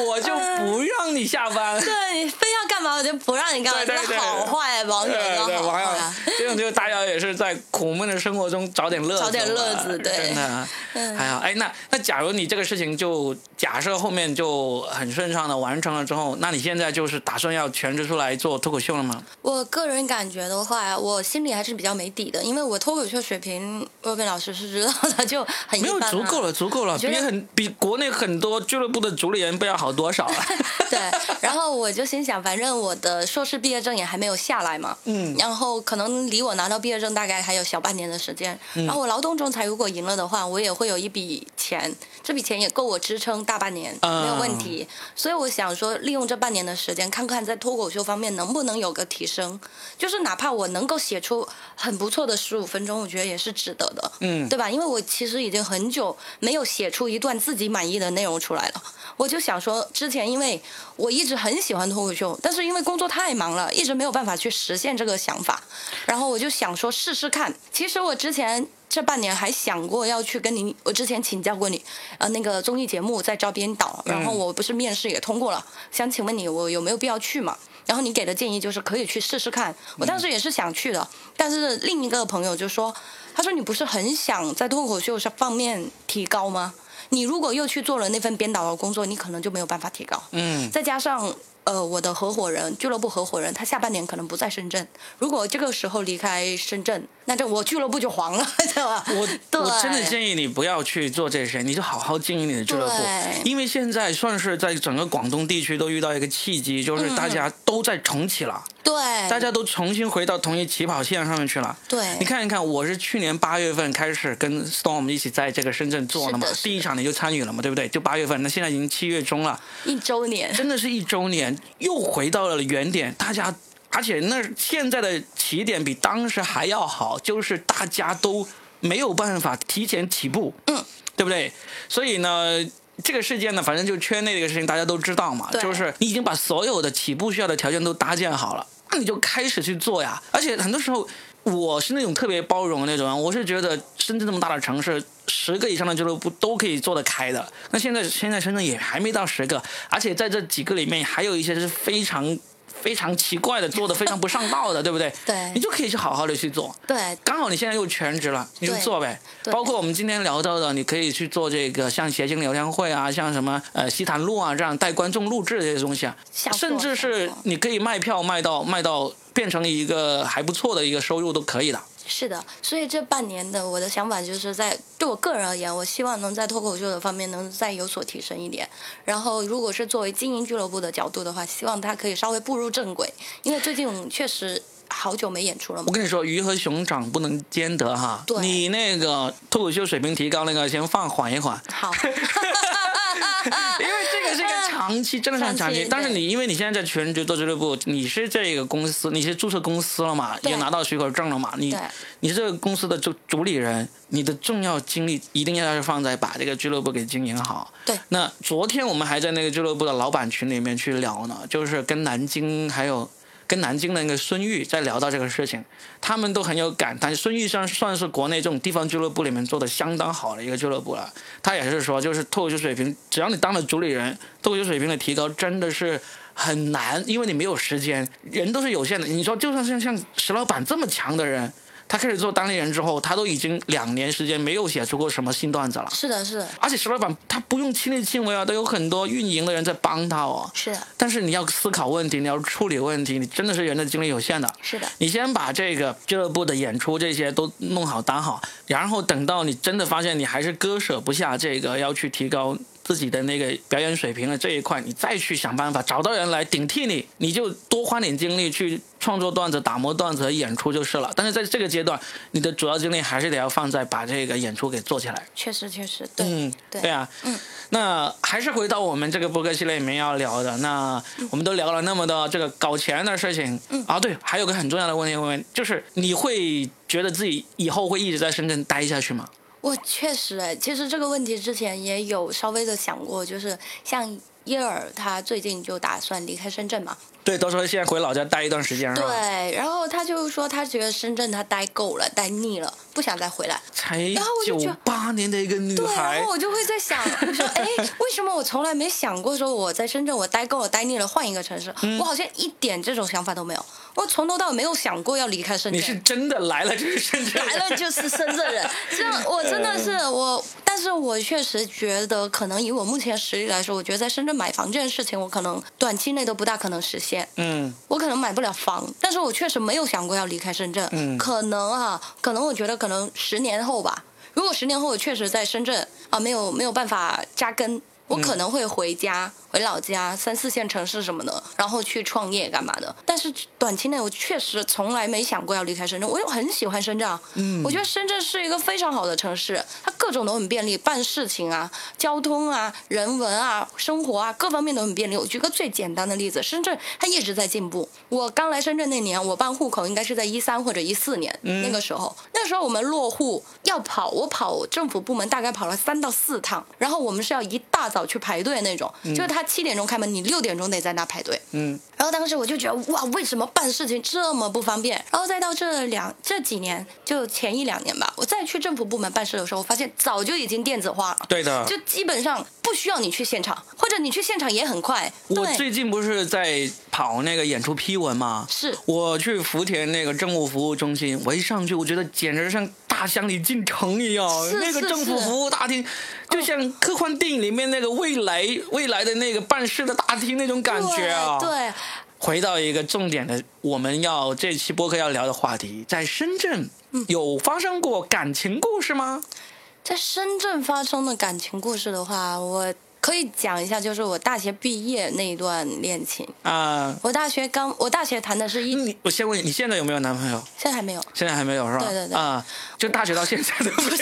我就不让你下班，嗯、对，你非要干嘛我就不让你干嘛，真的好坏，网友都好坏。对对对这种就大家也是在苦闷的生活中找点乐子，找点乐子，对，真的、嗯、还好。哎，那那假如你这个事情就假设后面就很顺畅的完成了之后，那你现在就是打算要全职出来做脱口秀了吗？我个人感觉的话，我心里还是比较没底的，因为我脱口秀水平Robin老师是知道的，就很一般、啊、没有足够了，足够了，比很比国内很多俱乐部的主理人不要好多少了。对，然后我就心想，反正我的硕士毕业证也还没有下来嘛，嗯，然后可能离我拿到毕业证大概还有小半年的时间，嗯、然后我劳动仲裁如果赢了的话，我也会有一笔钱，这笔钱也够我支撑大半年，嗯、没有问题。所以我想说，利用这半年的时间，看看在脱口秀方面能不能有个提升，就是哪怕我能够写出很不错的十五分钟，我觉得也是值得的，嗯，对吧？因为我其实已经很久没有写出一段自己满意的内容出来了，我就想说，之前因为我一直很喜欢脱口秀，但是因为工作太忙了，一直没有办法去实现这个想法。然后我就想说试试看，其实我之前这半年还想过要去跟您，我之前请教过你，呃，那个综艺节目在招编导，然后我不是面试也通过了，想请问你我有没有必要去嘛？然后你给的建议就是可以去试试看，我当时也是想去的，但是另一个朋友就说，他说你不是很想在脱口秀方面提高吗？你如果又去做了那份编导的工作，你可能就没有办法提高。嗯，再加上呃，我的合伙人，俱乐部合伙人，他下半年可能不在深圳。如果这个时候离开深圳，那这我俱乐部就黄了，知道吧？我我真的建议你不要去做这些，你就好好经营你的俱乐部。因为现在算是在整个广东地区都遇到一个契机，就是大家都在重启了。嗯、对，大家都重新回到同一起跑线上面去了。对，你看一看，我是去年八月份开始跟 Storm 一起在这个深圳做了嘛，第一场你就参与了嘛，对不对？就八月份，那现在已经七月中了，一周年，真的是一周年。又回到了原点，大家，而且那现在的起点比当时还要好，就是大家都没有办法提前起步，嗯，对不对？所以呢，这个事件呢，反正就圈内这个事情大家都知道嘛，就是你已经把所有的起步需要的条件都搭建好了，那你就开始去做呀。而且很多时候，我是那种特别包容的那种，我是觉得深圳这么大的城市，十个以上的俱乐部都可以做得开的。那现在现在深圳也还没到十个，而且在这几个里面还有一些是非常非常奇怪的，做得非常不上道的，对不对？对，你就可以去好好的去做。对，刚好你现在又全职了，你就做呗。包括我们今天聊到的，你可以去做这个像谐星聊天会啊，像什么呃西谈录啊这样带观众录制这些东西啊，甚至是你可以卖票卖到卖到变成一个还不错的一个收入都可以的。是的，所以这半年的我的想法就是在对我个人而言，我希望能在脱口秀的方面能再有所提升一点。然后，如果是作为经营俱乐部的角度的话，希望它可以稍微步入正轨，因为最近确实好久没演出了嘛。我跟你说，鱼和熊掌不能兼得哈。对。你那个脱口秀水平提高那个，先放缓一缓。好。因为这个是个长期，真的是长期。但是你因为你现在在全职做俱乐部，你是这个公司，你是注册公司了嘛，也拿到许可证了嘛，你你是这个公司的主主理人，你的重要精力一定要是放在把这个俱乐部给经营好。对。那昨天我们还在那个俱乐部的老板群里面去聊呢，就是跟南京还有跟南京的那个孙玉在聊到这个事情，他们都很有感叹。孙玉算算是国内这种地方俱乐部里面做的相当好的一个俱乐部了。他也是说，就是脱口秀水平，只要你当了主理人，脱口秀水平的提高真的是很难，因为你没有时间，人都是有限的。你说，就算像像石老板这么强的人，他开始做当地人之后，他都已经两年时间没有写出过什么新段子了。是的，是的。而且石老板他不用亲力亲为啊，都有很多运营的人在帮他哦。是的。但是你要思考问题，你要处理问题，你真的是人的精力有限的。是的。你先把这个俱乐部的演出这些都弄好打好，然后等到你真的发现你还是割舍不下这个要去提高自己的那个表演水平的这一块，你再去想办法找到人来顶替你，你就多花点精力去创作段子、打磨段子和演出就是了。但是在这个阶段，你的主要精力还是得要放在把这个演出给做起来。确实，确实，对，嗯，对，对啊，嗯，那还是回到我们这个播客系列里面要聊的。那我们都聊了那么多这个搞钱的事情，嗯啊，对，还有个很重要的问题问，就是你会觉得自己以后会一直在深圳待下去吗？我确实哎，其实这个问题之前也有稍微的想过，就是像叶尔他最近就打算离开深圳嘛。对，都说现在回老家待一段时间。对，然后他就说他觉得深圳他待够了，待腻了，不想再回来。才九八年的一个女孩。对，然后我就会在想，说哎，为什么我从来没想过说我在深圳我待够了，待腻了，换一个城市？嗯、我好像一点这种想法都没有，我从头到尾没有想过要离开深圳。你是真的来了就是深圳人，来了就是深圳人。这样我真的是我，但是我确实觉得，可能以我目前实力来说，我觉得在深圳买房这件事情，我可能短期内都不大可能实现。嗯，我可能买不了房，但是我确实没有想过要离开深圳。嗯，可能啊，可能我觉得可能十年后吧。如果十年后我确实在深圳啊，没有没有办法扎根，我可能会回家，嗯、回老家三四线城市什么的，然后去创业干嘛的。但是短期内我确实从来没想过要离开深圳。我又很喜欢深圳啊，嗯，我觉得深圳是一个非常好的城市，它各种都很便利，办事情啊、交通啊、人文啊、生活啊各方面都很便利。我举个最简单的例子，深圳它一直在进步。我刚来深圳那年，我办户口应该是在一三或者一四年、嗯、那个时候，那时候我们落户要跑，我跑政府部门大概跑了三到四趟，然后我们是要一大早去排队那种，嗯、就是他七点钟开门，你六点钟得在那排队。嗯，然后当时我就觉得哇，为什么办事情这么不方便？然后再到这两这几年，就前一两年吧，我再去政府部门办事的时候，我发现早就已经电子化了。对的，就基本上不需要你去现场，或者你去现场也很快。我最近不是在跑那个演出批文吗？是，我去福田那个政务服务中心，我一上去，我觉得简直像大乡里进城一样，那个政府服务大厅就像科幻电影里面那个未来未来的那个办事的大厅那种感觉啊。对。对，回到一个重点的，我们要这期播客要聊的话题，在深圳有发生过感情故事吗？嗯、在深圳发生的感情故事的话，我可以讲一下，就是我大学毕业那一段恋情啊。我大学刚，我大学谈的是一，你我先问你，你现在有没有男朋友？现在还没有，现在还没有是吧？对对对啊，就大学到现在都没有，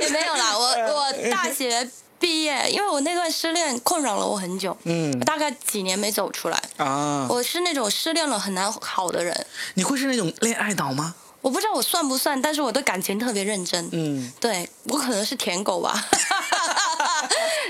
也没有啦。我我大学毕业，因为我那段失恋困扰了我很久，嗯，大概几年没走出来啊。我是那种失恋了很难好的人。你会是那种恋爱脑吗？我不知道我算不算，但是我对感情特别认真。嗯，对，我可能是舔狗吧。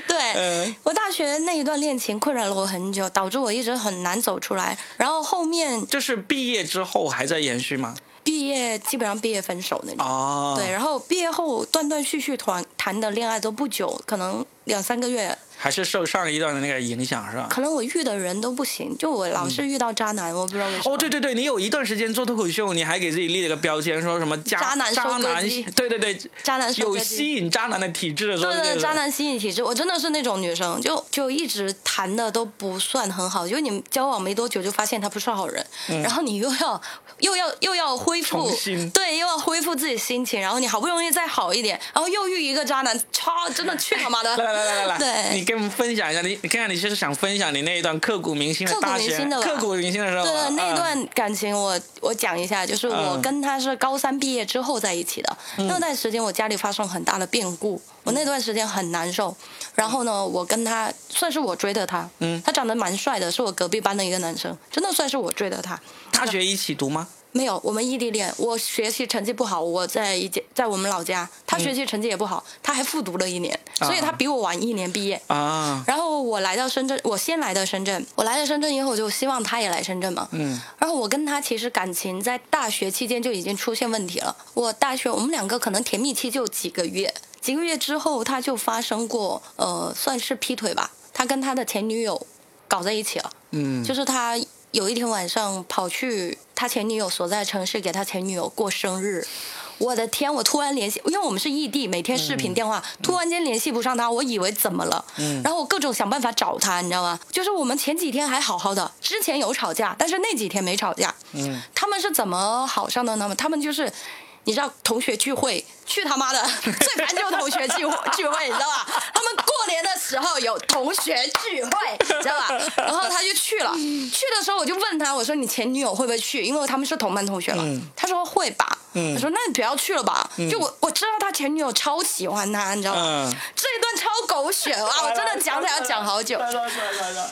对、呃、我大学那一段恋情困扰了我很久，导致我一直很难走出来。然后后面就是毕业之后还在延续吗？毕业基本上毕业分手那种、哦、对，然后毕业后断断续续团谈的恋爱都不久，可能两三个月。还是受上一段的那个影响是吧？可能我遇的人都不行，就我老是遇到渣男、嗯、我不知道为什么。哦对对对，你有一段时间做脱口秀，你还给自己立了个标签，说什么渣男收割机。对对对，渣男收割机，有吸引渣男的体质的时候。对对，渣男吸引体质。我真的是那种女生，就就一直谈的都不算很好，就是你交往没多久就发现他不是好人、嗯、然后你又要又要又要恢复重新，对，又要恢复自己心情，然后你好不容易再好一点，然后又遇一个渣男，超真的去他妈的。来来来来来，对，你跟我们分享一下，你你看看，你就是想分享你那一段刻骨铭心的大学刻骨铭心的时候。对、嗯、那段感情我我讲一下，就是我跟他是高三毕业之后在一起的、嗯、那段时间我家里发生很大的变故，我那段时间很难受。然后呢，我跟他算是我追的他，嗯，他长得蛮帅的，是我隔壁班的一个男生，真的算是我追的他。大学一起读吗？没有，我们异地恋。我学习成绩不好，我在一在我们老家，他学习成绩也不好，嗯、他还复读了一年，所以他比我晚一年毕业啊。然后我来到深圳，我先来到深圳，我来到深圳以后，我就希望他也来深圳嘛。嗯。然后我跟他其实感情在大学期间就已经出现问题了。我大学我们两个可能甜蜜期就几个月，几个月之后他就发生过呃，算是劈腿吧。他跟他的前女友搞在一起了。嗯。就是他有一天晚上跑去他前女友所在城市给他前女友过生日。我的天，我突然联系，因为我们是异地，每天视频电话、嗯、突然间联系不上他，我以为怎么了、嗯、然后我各种想办法找他，你知道吗？就是我们前几天还好好的，之前有吵架，但是那几天没吵架、嗯、他们是怎么好上的呢？他们就是你知道同学聚会，去他妈的，最烦就是同学聚会，聚会你知道吧？他们过年的时候有同学聚会，你知道吧？然后他就去了，去的时候我就问他，我说你前女友会不会去？因为他们是同班同学了、嗯、他说会吧。嗯，他说那你不要去了吧，嗯、就我我知道他前女友超喜欢他，你知道吗？嗯、这一段超狗血啊，我真的讲起来要讲好久。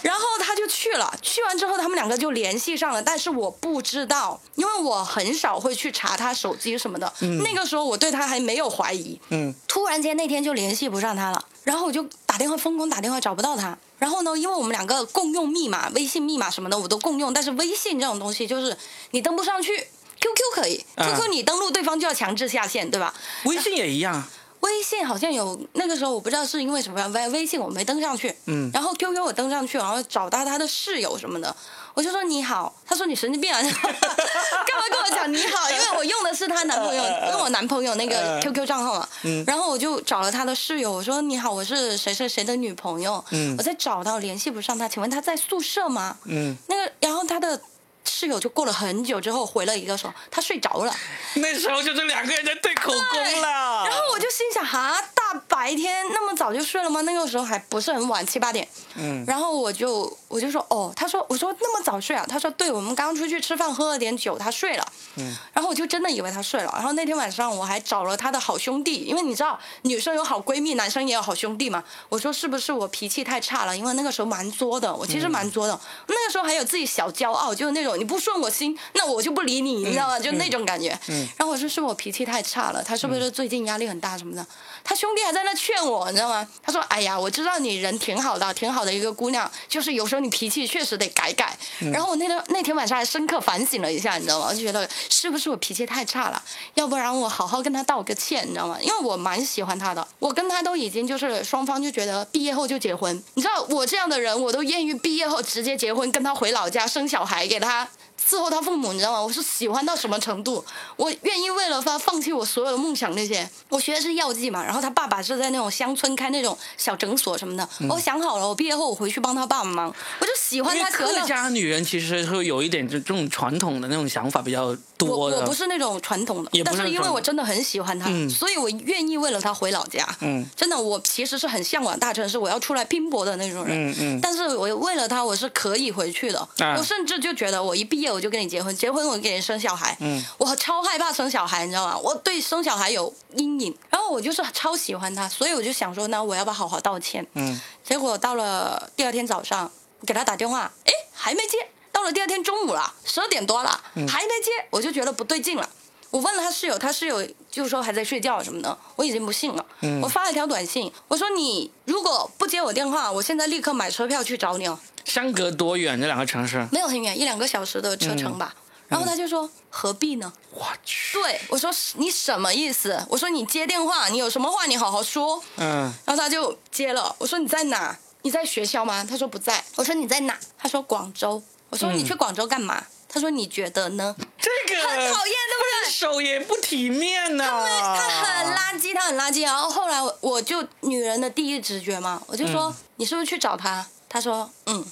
然后他就去了，去完之后他们两个就联系上了，但是我不知道，因为我很少会去查他手机什么的。嗯、那个时候我对他还没有怀疑。嗯，突然间那天就联系不上他了，然后我就打电话疯狂打电话找不到他。然后呢，因为我们两个共用密码，微信密码什么的我都共用，但是微信这种东西就是你登不上去 ，Q Q 可以、啊、，Q Q 你登录对方就要强制下线，对吧？微信也一样。微信好像有那个时候我不知道是因为什么，微微信我没登上去，嗯，然后 Q Q 我登上去，然后找到他的室友什么的，我就说你好，他说你神经病啊，干嘛跟我讲你好？因为我用的是他男朋友，用我男朋友那个 Q Q 账号嘛，嗯，然后我就找了他的室友，我说你好，我是谁谁谁的女朋友，嗯，我再找到联系不上他，请问他在宿舍吗？嗯，那个然后他的室友就过了很久之后回了一个说他睡着了，那时候就是两个人在对口供了。然后我就心想哈，大白天那么早就睡了吗？那个时候还不是很晚，七八点。嗯。然后我就我就说哦，他说我说那么早睡啊？他说对，我们刚出去吃饭喝了点酒，他睡了。嗯。然后我就真的以为他睡了。然后那天晚上我还找了他的好兄弟，因为你知道女生有好闺蜜，男生也有好兄弟嘛。我说是不是我脾气太差了？因为那个时候蛮作的，我其实蛮作的。嗯、那个时候还有自己小骄傲，就是那种。你不顺我心，那我就不理你，你知道吗？嗯、就那种感觉。嗯、然后我说是我脾气太差了，他是不是最近压力很大什么的？嗯、他兄弟还在那劝我，你知道吗？他说：“哎呀，我知道你人挺好的，挺好的一个姑娘，就是有时候你脾气确实得改改。嗯”然后我那天那天晚上还深刻反省了一下，你知道吗？我就觉得是不是我脾气太差了？要不然我好好跟他道个歉，你知道吗？因为我蛮喜欢他的，我跟他都已经就是双方就觉得毕业后就结婚。你知道我这样的人，我都愿意毕业后直接结婚，跟他回老家生小孩，给他。伺候他父母，你知道吗？我是喜欢到什么程度，我愿意为了他放弃我所有的梦想。那些我学的是药剂嘛，然后他爸爸是在那种乡村开那种小诊所什么的。嗯、我想好了，我毕业后我回去帮他爸爸忙，我就喜欢他。客家女人其实会有一点这种传统的那种想法比较多的。我我不是那种传统的，但是因为我真的很喜欢他，嗯、所以我愿意为了他回老家。嗯，真的，我其实是很向往大城市，我要出来拼搏的那种人。嗯嗯。但是我为了他，我是可以回去的。啊、我甚至就觉得我一毕业。我就跟你结婚，结婚我给你生小孩。嗯，我超害怕生小孩，你知道吗？我对生小孩有阴影。然后我就是超喜欢他，所以我就想说，那我要不要好好道歉？嗯，结果到了第二天早上，给他打电话，哎，还没接。到了第二天中午了，十二点多了，嗯、还没接，我就觉得不对劲了。我问了他室友，他室友就说还在睡觉什么的，我已经不信了。嗯、我发了条短信，我说你如果不接我电话，我现在立刻买车票去找你哦。相隔多远？这两个城市没有很远，一两个小时的车程吧。嗯、然后他就说、嗯、何必呢？我去！对我说你什么意思？我说你接电话，你有什么话你好好说。嗯。然后他就接了，我说你在哪？你在学校吗？他说不在。我说你在哪？他说广州。我说你去广州干嘛？嗯、他说你觉得呢？这个很讨厌，对不对？手也不体面呢、啊，他很垃圾，他很垃圾。然后后来我我就女人的第一直觉嘛，我就说、嗯、你是不是去找他？他说嗯。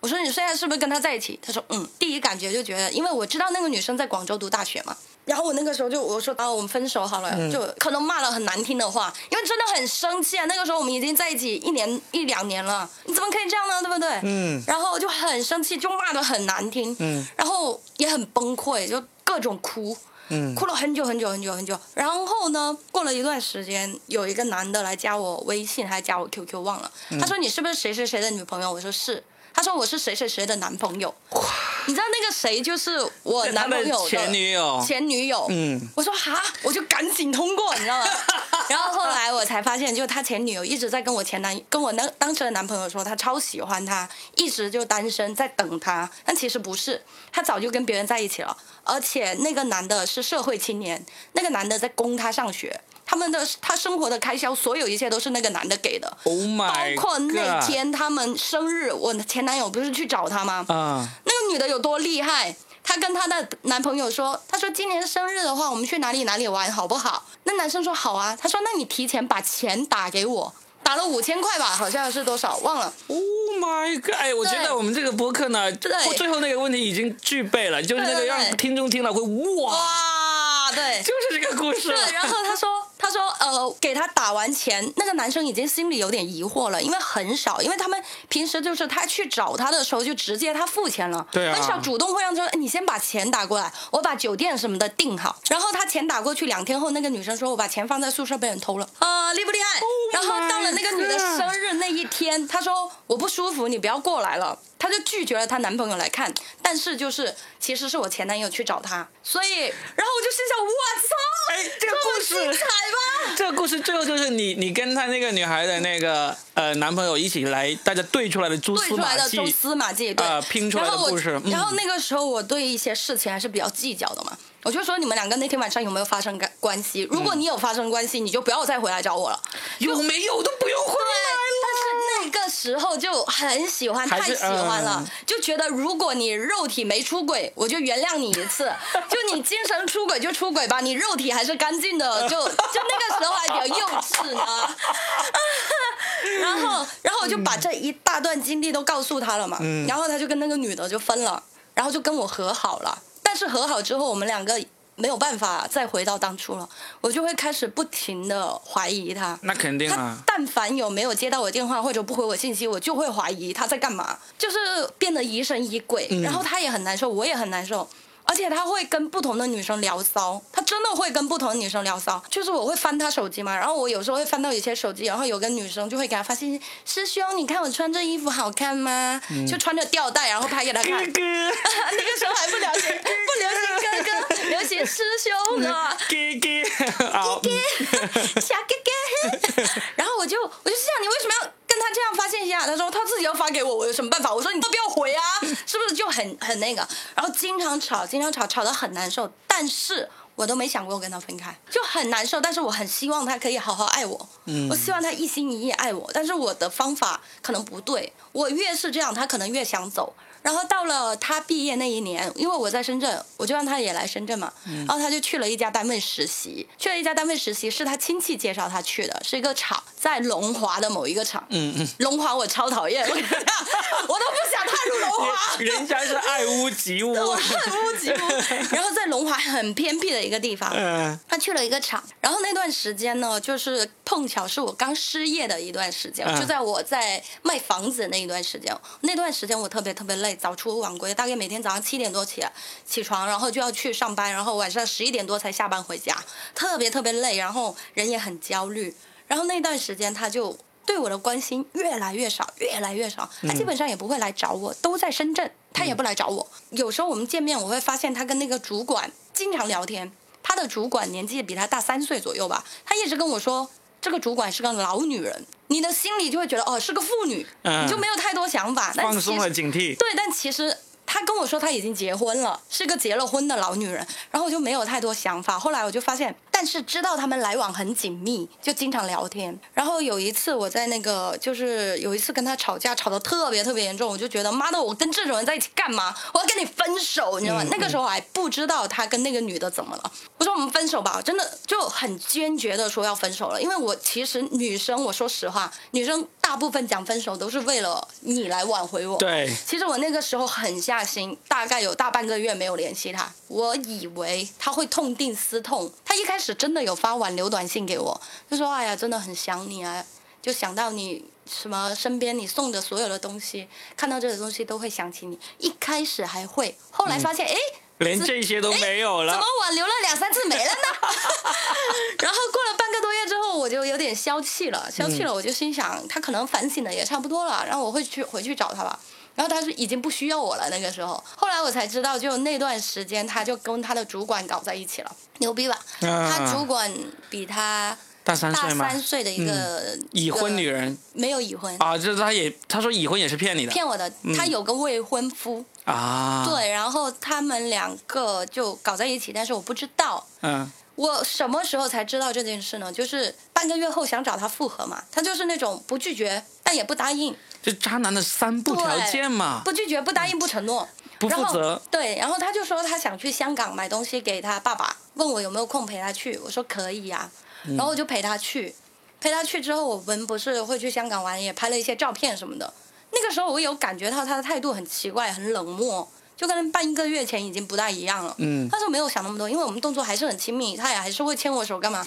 我说你现在是不是跟他在一起？他说嗯。第一感觉就觉得，因为我知道那个女生在广州读大学嘛。然后我那个时候就我说啊，我们分手好了，嗯、就可能骂了很难听的话，因为真的很生气啊。那个时候我们已经在一起一年一两年了，你怎么可以这样呢？对不对？嗯。然后就很生气，就骂得很难听。嗯。然后也很崩溃，就各种哭。嗯，哭了很久很久很久很久，然后呢，过了一段时间，有一个男的来加我微信，还加我 Q Q， 忘了。他说你是不是谁谁谁的女朋友？我说是。他说我是谁谁谁的男朋友。你知道那个谁就是我男朋友的前女友。前女友。嗯。我说哈，我就赶紧通过，你知道吗？然后后来我才发现，就他前女友一直在跟我前男跟我那当时的男朋友说，他超喜欢他，一直就单身在等他，但其实不是，他早就跟别人在一起了。而且那个男的是社会青年，那个男的在供他上学，他们的他生活的开销，所有一切都是那个男的给的。Oh my God！ 包括那天他们生日，我前男友不是去找他吗？啊， uh. 那个女的有多厉害？她跟她的男朋友说，她说今年生日的话，我们去哪里哪里玩好不好？那男生说好啊，她说那你提前把钱打给我。打了五千块吧，好像是多少忘了。Oh my god！ 哎，我觉得我们这个播客呢，最后那个问题已经具备了，就是那个让听众听了会哇，对，就是这个故事。对，然后他说，他说呃，给他打完钱，那个男生已经心里有点疑惑了，因为很少，因为他们平时就是他去找他的时候就直接他付钱了，对啊，很少主动会让说你先把钱打过来，我把酒店什么的订好，然后他钱打过去两天后，那个女生说我把钱放在宿舍被人偷了，啊、呃，厉不厉害？ Oh、然后到了那个女的生日那一天，她说我不舒服，你不要过来了。她就拒绝了她男朋友来看，但是就是其实是我前男友去找她，所以然后我就心想，我操，哎，这个故事，彩吧，这个故事最后就是你你跟她那个女孩的那个呃男朋友一起来，大家对出来的蛛丝马迹，对出来的蛛丝马迹，对，呃、拼出来的故事。然后，嗯、然后那个时候我对一些事情还是比较计较的嘛。我就说你们两个那天晚上有没有发生关系？如果你有发生关系，嗯、你就不要再回来找我了。有没有都不用回来了。但是那个时候就很喜欢，太喜欢了，呃、就觉得如果你肉体没出轨，我就原谅你一次；就你精神出轨就出轨吧，你肉体还是干净的。就就那个时候还比较幼稚呢。然后，然后我就把这一大段经历都告诉他了嘛。嗯、然后他就跟那个女的就分了，然后就跟我和好了。但是和好之后，我们两个没有办法再回到当初了，我就会开始不停的怀疑他。那肯定啊，他但凡有没有接到我电话或者不回我信息，我就会怀疑他在干嘛，就是变得疑神疑鬼，嗯、然后他也很难受，我也很难受。而且他会跟不同的女生聊骚，他真的会跟不同的女生聊骚。就是我会翻他手机嘛，然后我有时候会翻到有些手机，然后有个女生就会给他发信息：“师兄，你看我穿这衣服好看吗？”嗯、就穿着吊带，然后拍给他看。哥哥，那个时候还不流行，不流行哥哥，流行师兄呢。哥哥，哥哥，小哥哥。然后我就我就想，你为什么要跟他这样发信息啊？他说他自己要发给我，我有什么办法？我说你都不要回啊，是不是就很很那个？然后经常吵。经常吵吵得很难受，但是我都没想过跟他分开，就很难受。但是我很希望他可以好好爱我，嗯、我希望他一心一意爱我。但是我的方法可能不对，我越是这样，他可能越想走。然后到了他毕业那一年，因为我在深圳，我就让他也来深圳嘛。嗯、然后他就去了一家单位实习，去了一家单位实习是他亲戚介绍他去的，是一个厂，在龙华的某一个厂。嗯嗯。龙华我超讨厌，我都不想踏入龙华。人家是爱屋及乌。我恨屋及乌。然后在龙华很偏僻的一个地方，嗯、他去了一个厂。然后那段时间呢，就是碰巧是我刚失业的一段时间，嗯、就在我在卖房子那一段时间。那段时间我特别特别累。早出晚归，大概每天早上七点多起起床，然后就要去上班，然后晚上十一点多才下班回家，特别特别累，然后人也很焦虑。然后那段时间他就对我的关心越来越少，越来越少，他基本上也不会来找我，都在深圳，他也不来找我。嗯、有时候我们见面，我会发现他跟那个主管经常聊天，他的主管年纪比他大三岁左右吧，他一直跟我说这个主管是个老女人，你的心里就会觉得哦是个妇女，嗯、你就没有太多想法，放松了警惕。对，但其实他跟我说他已经结婚了，是个结了婚的老女人，然后我就没有太多想法。后来我就发现，但是知道他们来往很紧密，就经常聊天。然后有一次我在那个就是有一次跟他吵架，吵得特别特别严重，我就觉得妈的，我跟这种人在一起干嘛？我要跟你分手，你知道吗？嗯、那个时候我还不知道他跟那个女的怎么了，我说我们分手吧，我真的就很坚决的说要分手了。因为我其实女生，我说实话，女生大部分讲分手都是为了你来挽回我。对，其实我那个时候很下。大概有大半个月没有联系他，我以为他会痛定思痛。他一开始真的有发挽留短信给我，就说哎呀真的很想你啊，就想到你什么身边你送的所有的东西，看到这些东西都会想起你。一开始还会，后来发现哎、嗯连这些都没有了，怎么挽留了两三次没了呢？然后过了半个多月之后，我就有点消气了，消气了，我就心想他可能反省的也差不多了，然后我会去回去找他吧。然后他是已经不需要我了那个时候，后来我才知道，就那段时间他就跟他的主管搞在一起了，牛逼吧？啊、他主管比他大三岁吗？大三岁的一个、嗯、已婚女人，没有已婚啊，就是他也他说已婚也是骗你的，骗我的。嗯、他有个未婚夫啊，对，然后他们两个就搞在一起，但是我不知道。嗯。我什么时候才知道这件事呢？就是半个月后想找他复合嘛，他就是那种不拒绝但也不答应，就渣男的三不条件嘛，不拒绝、不答应、不承诺、不负责。对，然后他就说他想去香港买东西给他爸爸，问我有没有空陪他去，我说可以啊，然后我就陪他去。嗯、陪他去之后，我们不是会去香港玩，也拍了一些照片什么的。那个时候我有感觉到他的态度很奇怪，很冷漠。就跟半个月前已经不大一样了，嗯，但是没有想那么多，因为我们动作还是很亲密，他也还是会牵我手干嘛。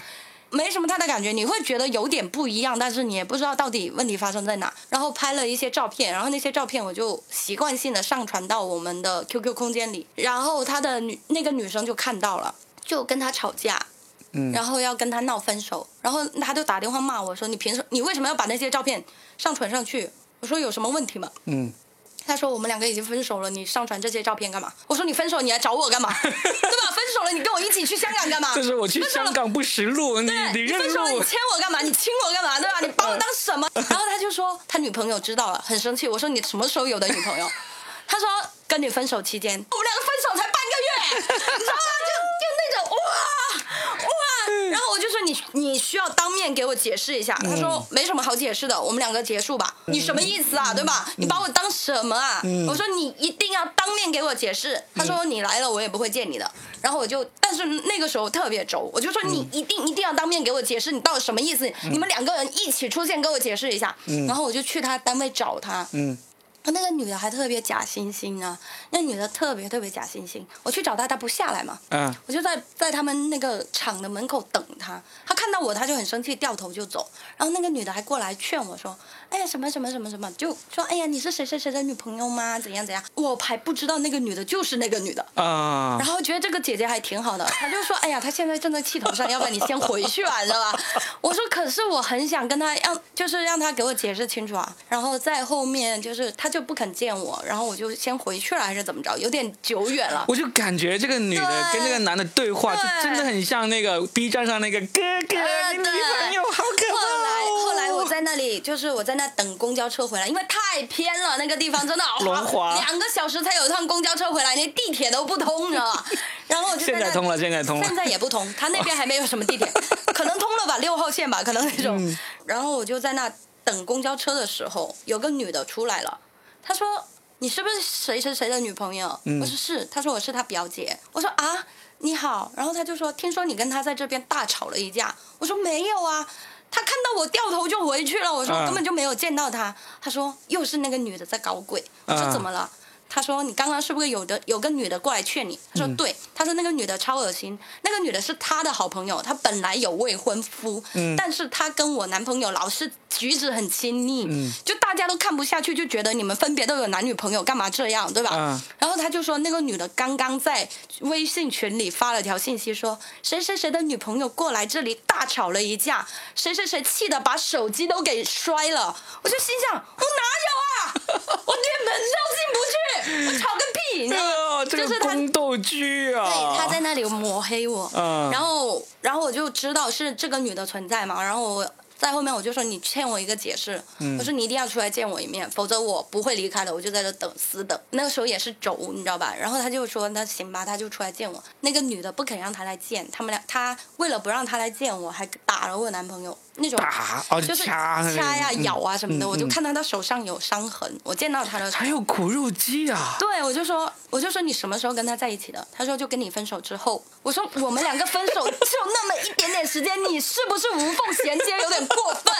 没什么太大感觉，你会觉得有点不一样，但是你也不知道到底问题发生在哪。然后拍了一些照片，然后那些照片我就习惯性的上传到我们的 Q Q 空间里，然后他的女那个女生就看到了，就跟他吵架，嗯，然后要跟他闹分手，然后他就打电话骂我说：“你凭什么？你为什么要把那些照片上传上去？”我说：“有什么问题吗？”嗯。他说我们两个已经分手了，你上传这些照片干嘛？我说你分手你来找我干嘛？对吧？分手了你跟我一起去香港干嘛？就是我去香港不识路，你你认路。分手了你牵我干嘛？你亲我干嘛？对吧？你把我当什么？然后他就说他女朋友知道了，很生气。我说你什么时候有的女朋友？他说跟你分手期间，我们两个分手才半个月，你知道吗？就就那种哇哇，然后我就说你你需要当面给我解释一下。他说没什么好解释的，我们两个结束吧。你什么意思啊？对吧？你把我当什么啊？嗯、我说你一定要当面给我解释。他说你来了我也不会见你的。嗯、然后我就，但是那个时候特别轴，我就说你一定、嗯、一定要当面给我解释，你到底什么意思？嗯、你们两个人一起出现，给我解释一下。嗯、然后我就去他单位找他。嗯，那个女的还特别假惺惺啊，那女的特别特别假惺惺。我去找她，她不下来嘛。嗯，我就在在他们那个厂的门口等她。她看到我，她就很生气，掉头就走。然后那个女的还过来劝我说：“哎呀，什么什么什么什么，就说哎呀，你是谁谁谁的女朋友吗？怎样怎样？”我还不知道那个女的就是那个女的啊。然后觉得这个姐姐还挺好的，她就说：“哎呀，她现在正在气头上，要不然你先回去吧，你知道吧？”我说：“可是我很想跟她让，就是让她给我解释清楚啊。”然后在后面就是她。就不肯见我，然后我就先回去了，还是怎么着？有点久远了。我就感觉这个女的跟这个男的对话，就真的很像那个 B 站上那个哥哥，呃、你女朋友好可怕、哦。后来，后来我在那里，就是我在那等公交车回来，因为太偏了，那个地方真的好龙华，两个小时才有一趟公交车回来，连地铁都不通了。然后我就在那现在通了，现在通了，现在也不通，他那边还没有什么地铁，可能通了吧，六号线吧，可能那种。嗯、然后我就在那等公交车的时候，有个女的出来了。他说你是不是谁谁谁的女朋友、嗯、我说是。他说我是他表姐。我说啊你好。然后他就说听说你跟他在这边大吵了一架。我说没有啊。他看到我掉头就回去了。我说根本就没有见到他。他说又是那个女的在搞鬼。我说怎么了？他说你刚刚是不是有的有个女的过来劝你？他说对、嗯、他说那个女的超恶心，那个女的是他的好朋友，他本来有未婚夫、嗯、但是他跟我男朋友老是举止很亲密、嗯、就大家都看不下去，就觉得你们分别都有男女朋友干嘛这样，对吧、啊、然后他就说那个女的刚刚在微信群里发了条信息说谁谁谁的女朋友过来这里大吵了一架，谁谁谁气得把手机都给摔了。我就心想我哪有啊，我连门都进不去，我吵个屁！你知道吗？就是他宫斗剧啊！对，他在那里抹黑我，嗯、然后，然后我就知道是这个女的存在嘛。然后我在后面我就说你欠我一个解释，嗯、我说你一定要出来见我一面，否则我不会离开的。我就在这等死等。那个时候也是轴，你知道吧？然后他就说那行吧，他就出来见我。那个女的不肯让他来见，他们俩，他为了不让他来见我，还打了我男朋友。那种打、哦、就是掐呀、嗯、咬啊什么的、嗯嗯、我就看到他手上有伤痕、嗯、我见到他的还有苦肉计啊。对，我就说我就说你什么时候跟他在一起的？他说就跟你分手之后。我说我们两个分手就那么一点点时间你是不是无缝衔接有点过分？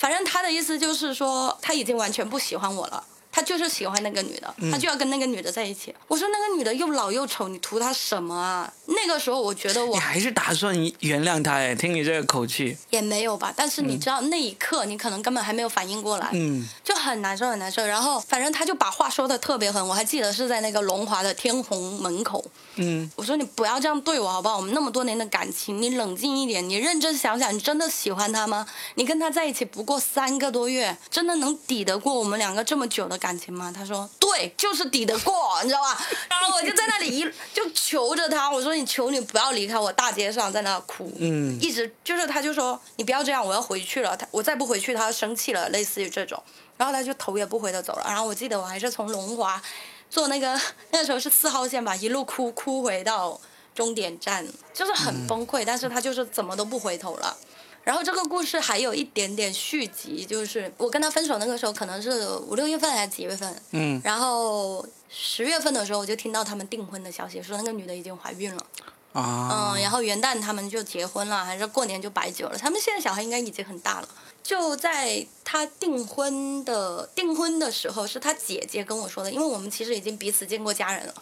反正他的意思就是说他已经完全不喜欢我了，他就是喜欢那个女的，他就要跟那个女的在一起。嗯、我说那个女的又老又丑，你图她什么啊？那个时候我觉得我你还是打算原谅她哎，听你这个口气也没有吧。但是你知道、嗯、那一刻你可能根本还没有反应过来，嗯，就很难受很难受。然后反正他就把话说的特别狠，我还记得是在那个龙华的天虹门口，嗯，我说你不要这样对我好不好？我们那么多年的感情，你冷静一点，你认真想想，你真的喜欢她吗？你跟她在一起不过三个多月，真的能抵得过我们两个这么久的感情吗？他说对，就是抵得过，你知道吧？然后我就在那里一就求着他，我说你求你不要离开我，大街上在那哭，嗯，一直就是他就说你不要这样，我要回去了，他我再不回去他生气了，类似于这种。然后他就头也不回的走了。然后我记得我还是从龙华坐那个那时候是四号线吧，一路哭哭回到终点站，就是很崩溃、嗯、但是他就是怎么都不回头了。然后这个故事还有一点点续集，就是我跟他分手那个时候可能是五六月份还是几月份，嗯，然后十月份的时候我就听到他们订婚的消息，说那个女的已经怀孕了啊，嗯，然后元旦他们就结婚了，还是过年就摆酒了，他们现在小孩应该已经很大了。就在他订婚的订婚的时候，是他姐姐跟我说的，因为我们其实已经彼此见过家人了。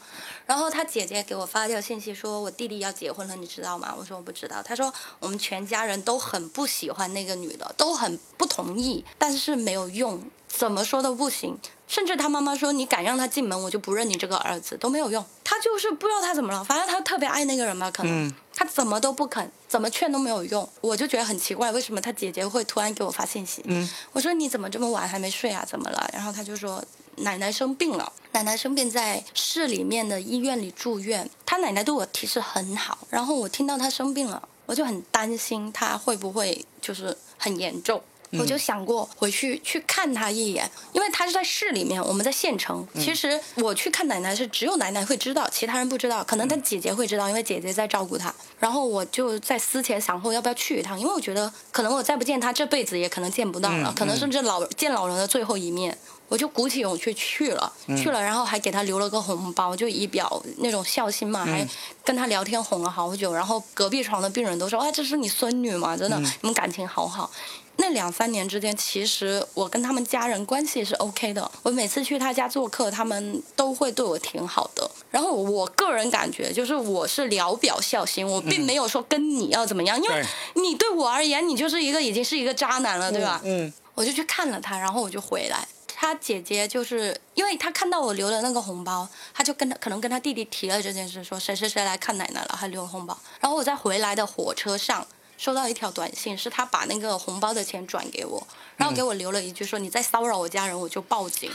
然后他姐姐给我发条信息说，我弟弟要结婚了，你知道吗？我说我不知道。他说我们全家人都很不喜欢那个女的，都很不同意，但是没有用，怎么说都不行。甚至他妈妈说，你敢让他进门，我就不认你这个儿子，都没有用。他就是不知道他怎么了，反正他特别爱那个人吧，可能、嗯、他怎么都不肯，怎么劝都没有用。我就觉得很奇怪，为什么他姐姐会突然给我发信息、嗯、我说你怎么这么晚还没睡啊，怎么了？然后他就说奶奶生病了，奶奶生病在市里面的医院里住院。他奶奶对我提示很好，然后我听到他生病了，我就很担心他会不会就是很严重。我就想过回去去看他一眼，因为他是在市里面，我们在县城。其实我去看奶奶是只有奶奶会知道，其他人不知道，可能他姐姐会知道，因为姐姐在照顾他。然后我就在思前想后要不要去一趟，因为我觉得可能我再不见他这辈子也可能见不到了、嗯、可能甚至老见老人的最后一面。我就鼓起勇气去了，去了，然后还给他留了个红包，就以表那种孝心嘛，还跟他聊天哄了好久。然后隔壁床的病人都说，哎，这是你孙女嘛，真的，你们感情好好。那两三年之间，其实我跟他们家人关系是 OK 的，我每次去他家做客，他们都会对我挺好的。然后我个人感觉就是我是聊表孝心，我并没有说跟你要怎么样，因为你对我而言，你就是一个已经是一个渣男了，对吧？嗯，我就去看了他，然后我就回来。他姐姐就是因为他看到我留的那个红包，他就跟他可能跟他弟弟提了这件事，说谁谁谁来看奶奶了，还留了红包。然后我在回来的火车上收到一条短信，是他把那个红包的钱转给我，然后给我留了一句说、嗯、你再骚扰我家人我就报警。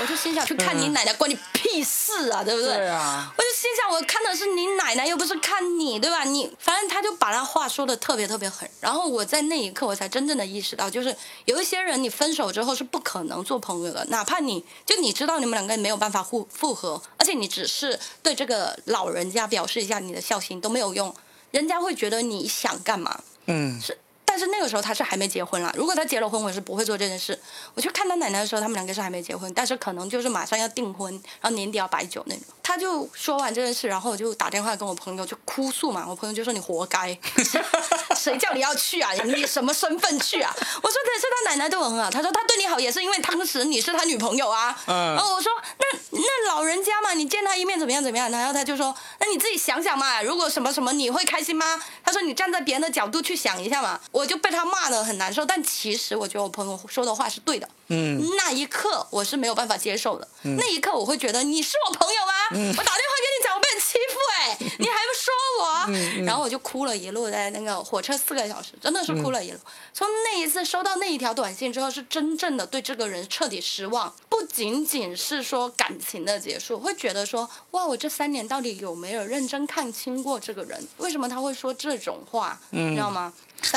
我就心想去看你奶奶关你屁事啊，对不对？对啊。我就心想我看的是你奶奶，又不是看你，对吧？你反正他就把那话说的特别特别狠。然后我在那一刻我才真正的意识到，就是有一些人你分手之后是不可能做朋友的，哪怕你就你知道你们两个人没有办法互复合，而且你只是对这个老人家表示一下你的孝心都没有用，人家会觉得你想干嘛？嗯，是。但是那个时候他是还没结婚了，如果他结了婚我是不会做这件事。我去看他奶奶的时候他们两个是还没结婚，但是可能就是马上要订婚，然后年底要摆酒那种。他就说完这件事，然后我就打电话跟我朋友就哭诉嘛，我朋友就说你活该谁叫你要去啊，你什么身份去啊？我说可是他奶奶对我很好，他说他对你好也是因为当时你是他女朋友啊、嗯、然后我说那那老人家嘛，你见他一面怎么样怎么样？然后他就说那你自己想想嘛，如果什么什么你会开心吗？他说你站在别人的角度去想一下嘛。我就被他骂得很难受，但其实我觉得我朋友说的话是对的。嗯，那一刻我是没有办法接受的。嗯、那一刻我会觉得你是我朋友吗？嗯、我打电话给你讲我被人欺负哎、欸，你还不说我、嗯嗯？然后我就哭了一路，在那个火车四个小时，真的是哭了一路。嗯、从那一次收到那一条短信之后，是真正的对这个人彻底失望，不仅仅是说感情的结束，会觉得说哇，我这三年到底有没有认真看清过这个人？为什么他会说这种话？嗯、你知道吗？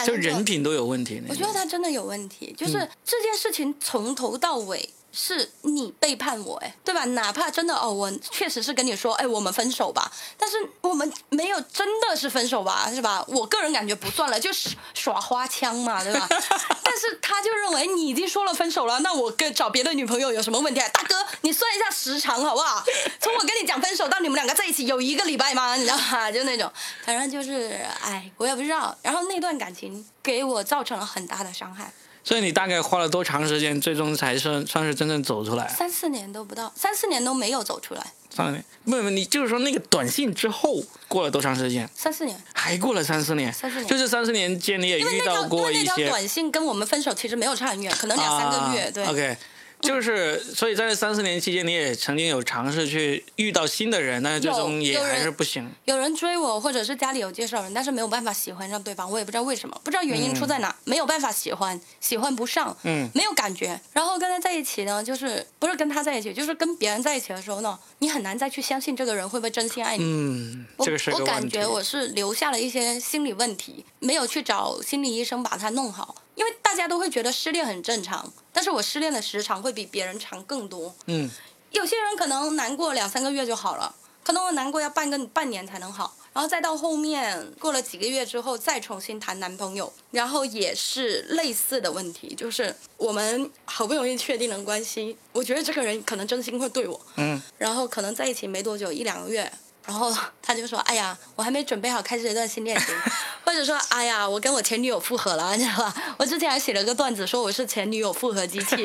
就人品都有问题，我觉得他真的有问题。就是这件事情从头到尾是你背叛我，哎，对吧？哪怕真的哦，我确实是跟你说，哎，我们分手吧，但是我们没有真的是分手吧，是吧？我个人感觉不算了，就是耍花枪嘛，对吧？但是他就认为你已经说了分手了，那我跟找别的女朋友有什么问题啊？大哥，你算一下时长好不好？从我跟你讲分手到你们两个在一起有一个礼拜吗？你知道吗？就那种，反正就是，哎，我也不知道。然后那段感情给我造成了很大的伤害。所以你大概花了多长时间，最终才算算是真正走出来？三四年都不到，三四年都没有走出来。三四年，没有，你就是说那个短信之后过了多长时间？三四年，还过了三四年。三四年，就是三四年间你也遇到过一些。因为那条，因为那条短信跟我们分手其实没有差很远，可能两三个月。啊、对。OK。就是，所以在这三四年期间，你也曾经有尝试去遇到新的人，但是最终也还是不行。有, 有人追我，或者是家里有介绍人，但是没有办法喜欢上对方，我也不知道为什么，不知道原因出在哪，嗯、没有办法喜欢，喜欢不上，嗯，没有感觉。然后跟他在一起呢，就是不是跟他在一起，就是跟别人在一起的时候呢，你很难再去相信这个人会不会真心爱你。嗯，这个是个问题。我感觉我是留下了一些心理问题，没有去找心理医生把它弄好。因为大家都会觉得失恋很正常，但是我失恋的时长会比别人长更多。嗯，有些人可能难过两三个月就好了，可能我难过要半个半年才能好，然后再到后面过了几个月之后再重新谈男朋友，然后也是类似的问题，就是我们好不容易确定了关系，我觉得这个人可能真心会对我，嗯，然后可能在一起没多久一两个月。然后他就说：“哎呀，我还没准备好开始一段新恋情。” 我或者说哎呀我跟我前女友复合了，你知道吧，我之前还写了个段子说我是前女友复合机器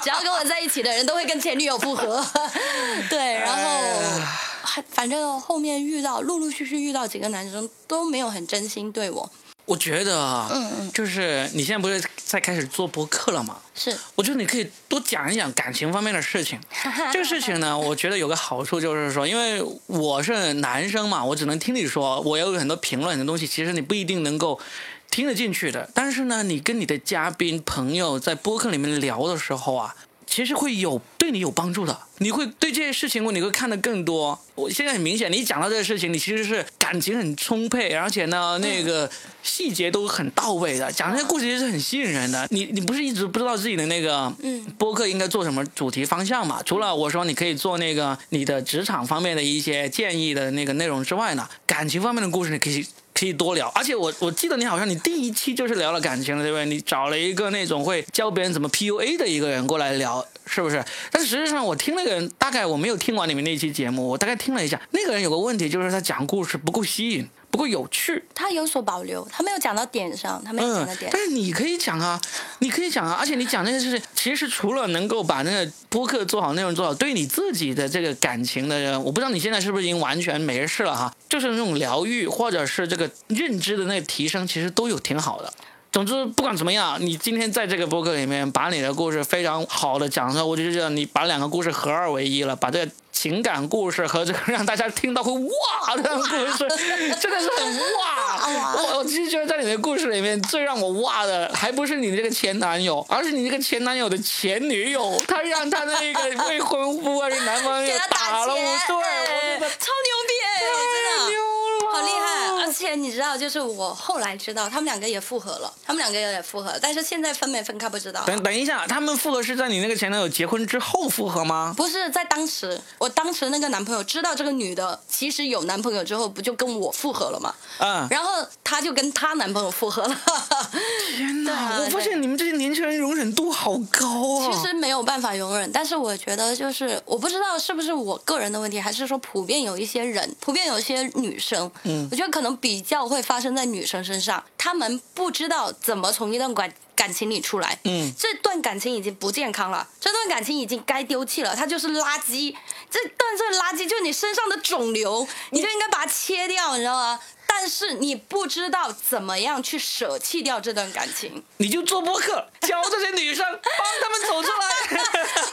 只要跟我在一起的人都会跟前女友复合对，然后、哎、反正后面遇到陆陆续续遇到几个男生都没有很真心对我。我觉得啊，嗯嗯，就是你现在不是在开始做博客了吗？是，我觉得你可以多讲一讲感情方面的事情。这个事情呢，我觉得有个好处就是说，因为我是男生嘛，我只能听你说，我有很多评论的东西，其实你不一定能够听得进去的。但是呢，你跟你的嘉宾朋友在播客里面聊的时候啊，其实会有对你有帮助的，你会对这些事情你会看得更多。我现在很明显你讲到这个事情你其实是感情很充沛，而且呢那个细节都很到位的，讲这些故事是很吸引人的。你你不是一直不知道自己的那个播客应该做什么主题方向嘛？除了我说你可以做那个你的职场方面的一些建议的那个内容之外呢，感情方面的故事你可以可以多聊，而且我我记得你好像你第一期就是聊了感情了，对不对？你找了一个那种会教别人怎么 P U A 的一个人过来聊，是不是？但实际上我听那个人，大概我没有听完你们那期节目，我大概听了一下，那个人有个问题就是他讲故事不够吸引，不够有趣，他有所保留，他没有讲到点上，他没有讲到点、嗯。但是你可以讲啊，你可以讲啊，而且你讲那些事情，其实除了能够把那个播客做好，内容做好，对你自己的这个感情的，我不知道你现在是不是已经完全没事了哈。就是那种疗愈或者是这个认知的那个提升其实都有挺好的。总之不管怎么样，你今天在这个播客里面把你的故事非常好的讲出来，我就觉得你把两个故事合二为一了，把这个情感故事和这个让大家听到会哇这样的故事真的是很哇。我我其实觉得在你的故事里面最让我哇的还不是你这个前男友，而是你这个前男友的前女友，他让他的那个未婚夫还是男方又打了五对、哎、超牛逼。好厉害，而且你知道，就是我后来知道他们两个也复合了，他们两个也复合，但是现在分没分开不知道。等等一下，他们复合是在你那个前男友结婚之后复合吗？不是，在当时，我当时那个男朋友知道这个女的其实有男朋友之后，不就跟我复合了吗？嗯，然后她就跟她男朋友复合了。天哪！我发现你们这些年轻人容忍度好高啊。其实没有办法容忍，但是我觉得就是我不知道是不是我个人的问题，还是说普遍有一些人，普遍有一些女生。嗯，我觉得可能比较会发生在女生身上，她们不知道怎么从一段感感情里出来。嗯，这段感情已经不健康了，这段感情已经该丢弃了，它就是垃圾。这段这垃圾就是你身上的肿瘤，你就应该把它切掉，你知道吗？但是你不知道怎么样去舍弃掉这段感情，你就做播客教这些女生帮她们走出来。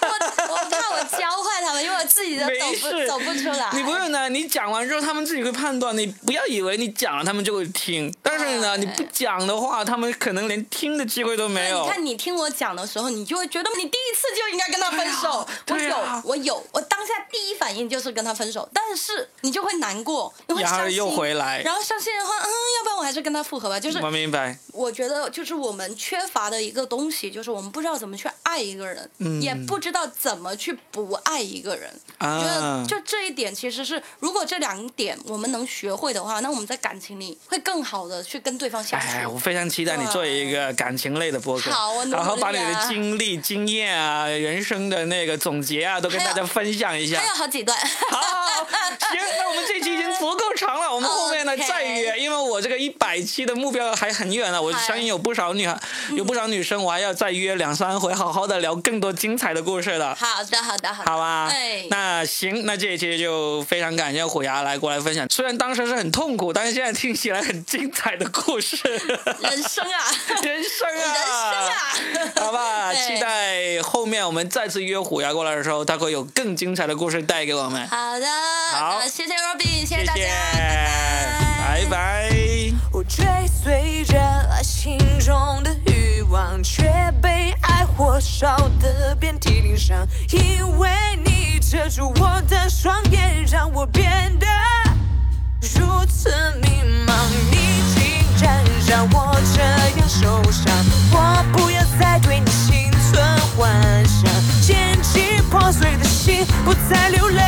我, 我怕我教坏她们，因为我自己都走不走不出来。你不用呢，你讲完之后她们自己会判断，你不要以为你讲了她们就会听，但是呢你不讲的话她们可能连听的机会都没有。你看你听我讲的时候你就会觉得你第一次就应该跟她分手、啊、我有、啊、我有我当下第一反应就是跟她分手，但是你就会难过，你会伤心，又回来，然后相信的话，嗯，要不然我还是跟他复合吧。就是我明白，我觉得就是我们缺乏的一个东西，就是我们不知道怎么去爱一个人，嗯、也不知道怎么去不爱一个人。啊、觉得就这一点，其实是如果这两点我们能学会的话，那我们在感情里会更好的去跟对方相处。哎，我非常期待你做一个感情类的播客，好我努力啊、然后把你的经历、经验啊、人生的那个总结啊，都跟大家分享一下。还有, 还有好几段。好, 好，行，那我们这期已经足够长了，我们后面呢、okay. 再。因为我这个一百期的目标还很远了，我相信有不少女孩有不少女生我还要再约两三回好好的聊更多精彩的故事的。好的好的好的，好吧、哎、那行，那这一期就非常感谢虎牙来过来分享，虽然当时是很痛苦，但是现在听起来很精彩的故事。人生啊人生啊人生啊，好吧、哎、期待后面我们再次约虎牙过来的时候他会有更精彩的故事带给我们。好的好，谢谢 Robin， 谢谢大家，谢谢，拜拜拜拜。我追随着心中的欲望，却被爱火烧得遍体鳞伤，因为你遮住我的双眼，让我变得如此迷茫。你竟然让我这样受伤，我不要再对你心存幻想，捡起破碎的心，不再流泪，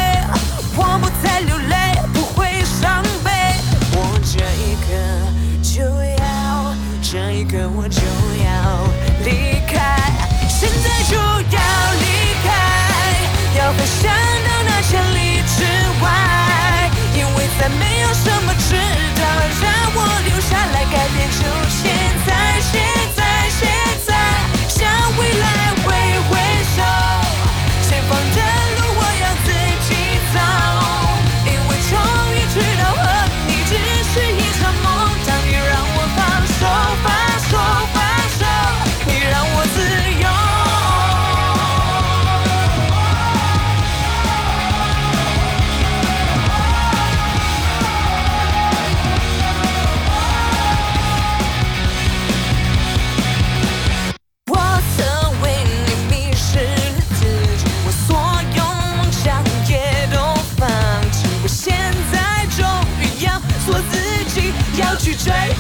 我不再流泪，不会伤悲。我这一刻就要，这一刻我就要离开，现在就要离开，要飞翔到那千里之外，因为再没有什么值得让我留下来改变。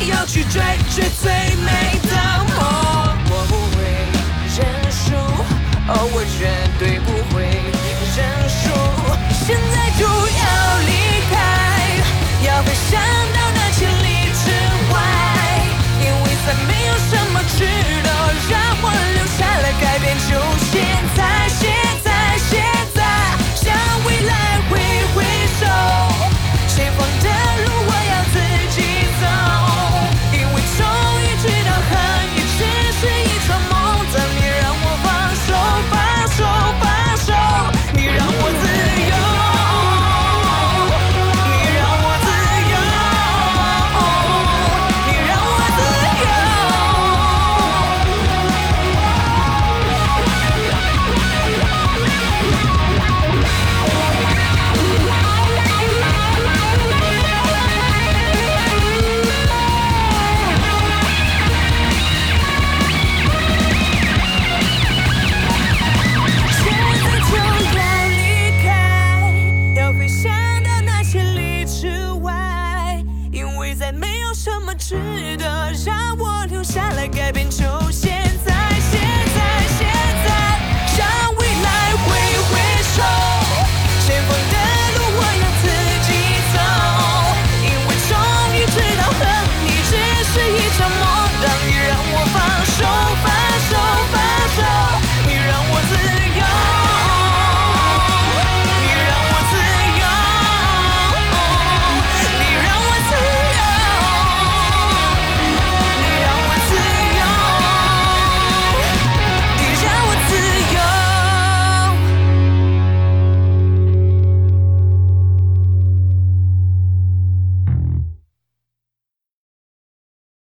要去追，追最美的梦。我不会认输，哦，我绝对不会认输。现在就要离开，要飞翔到那千里之外，因为再没有什么值得让我留下来改变，就现在，现在，现在，向未来挥挥手，前方的路我要自己走。 值得让我留下来改变。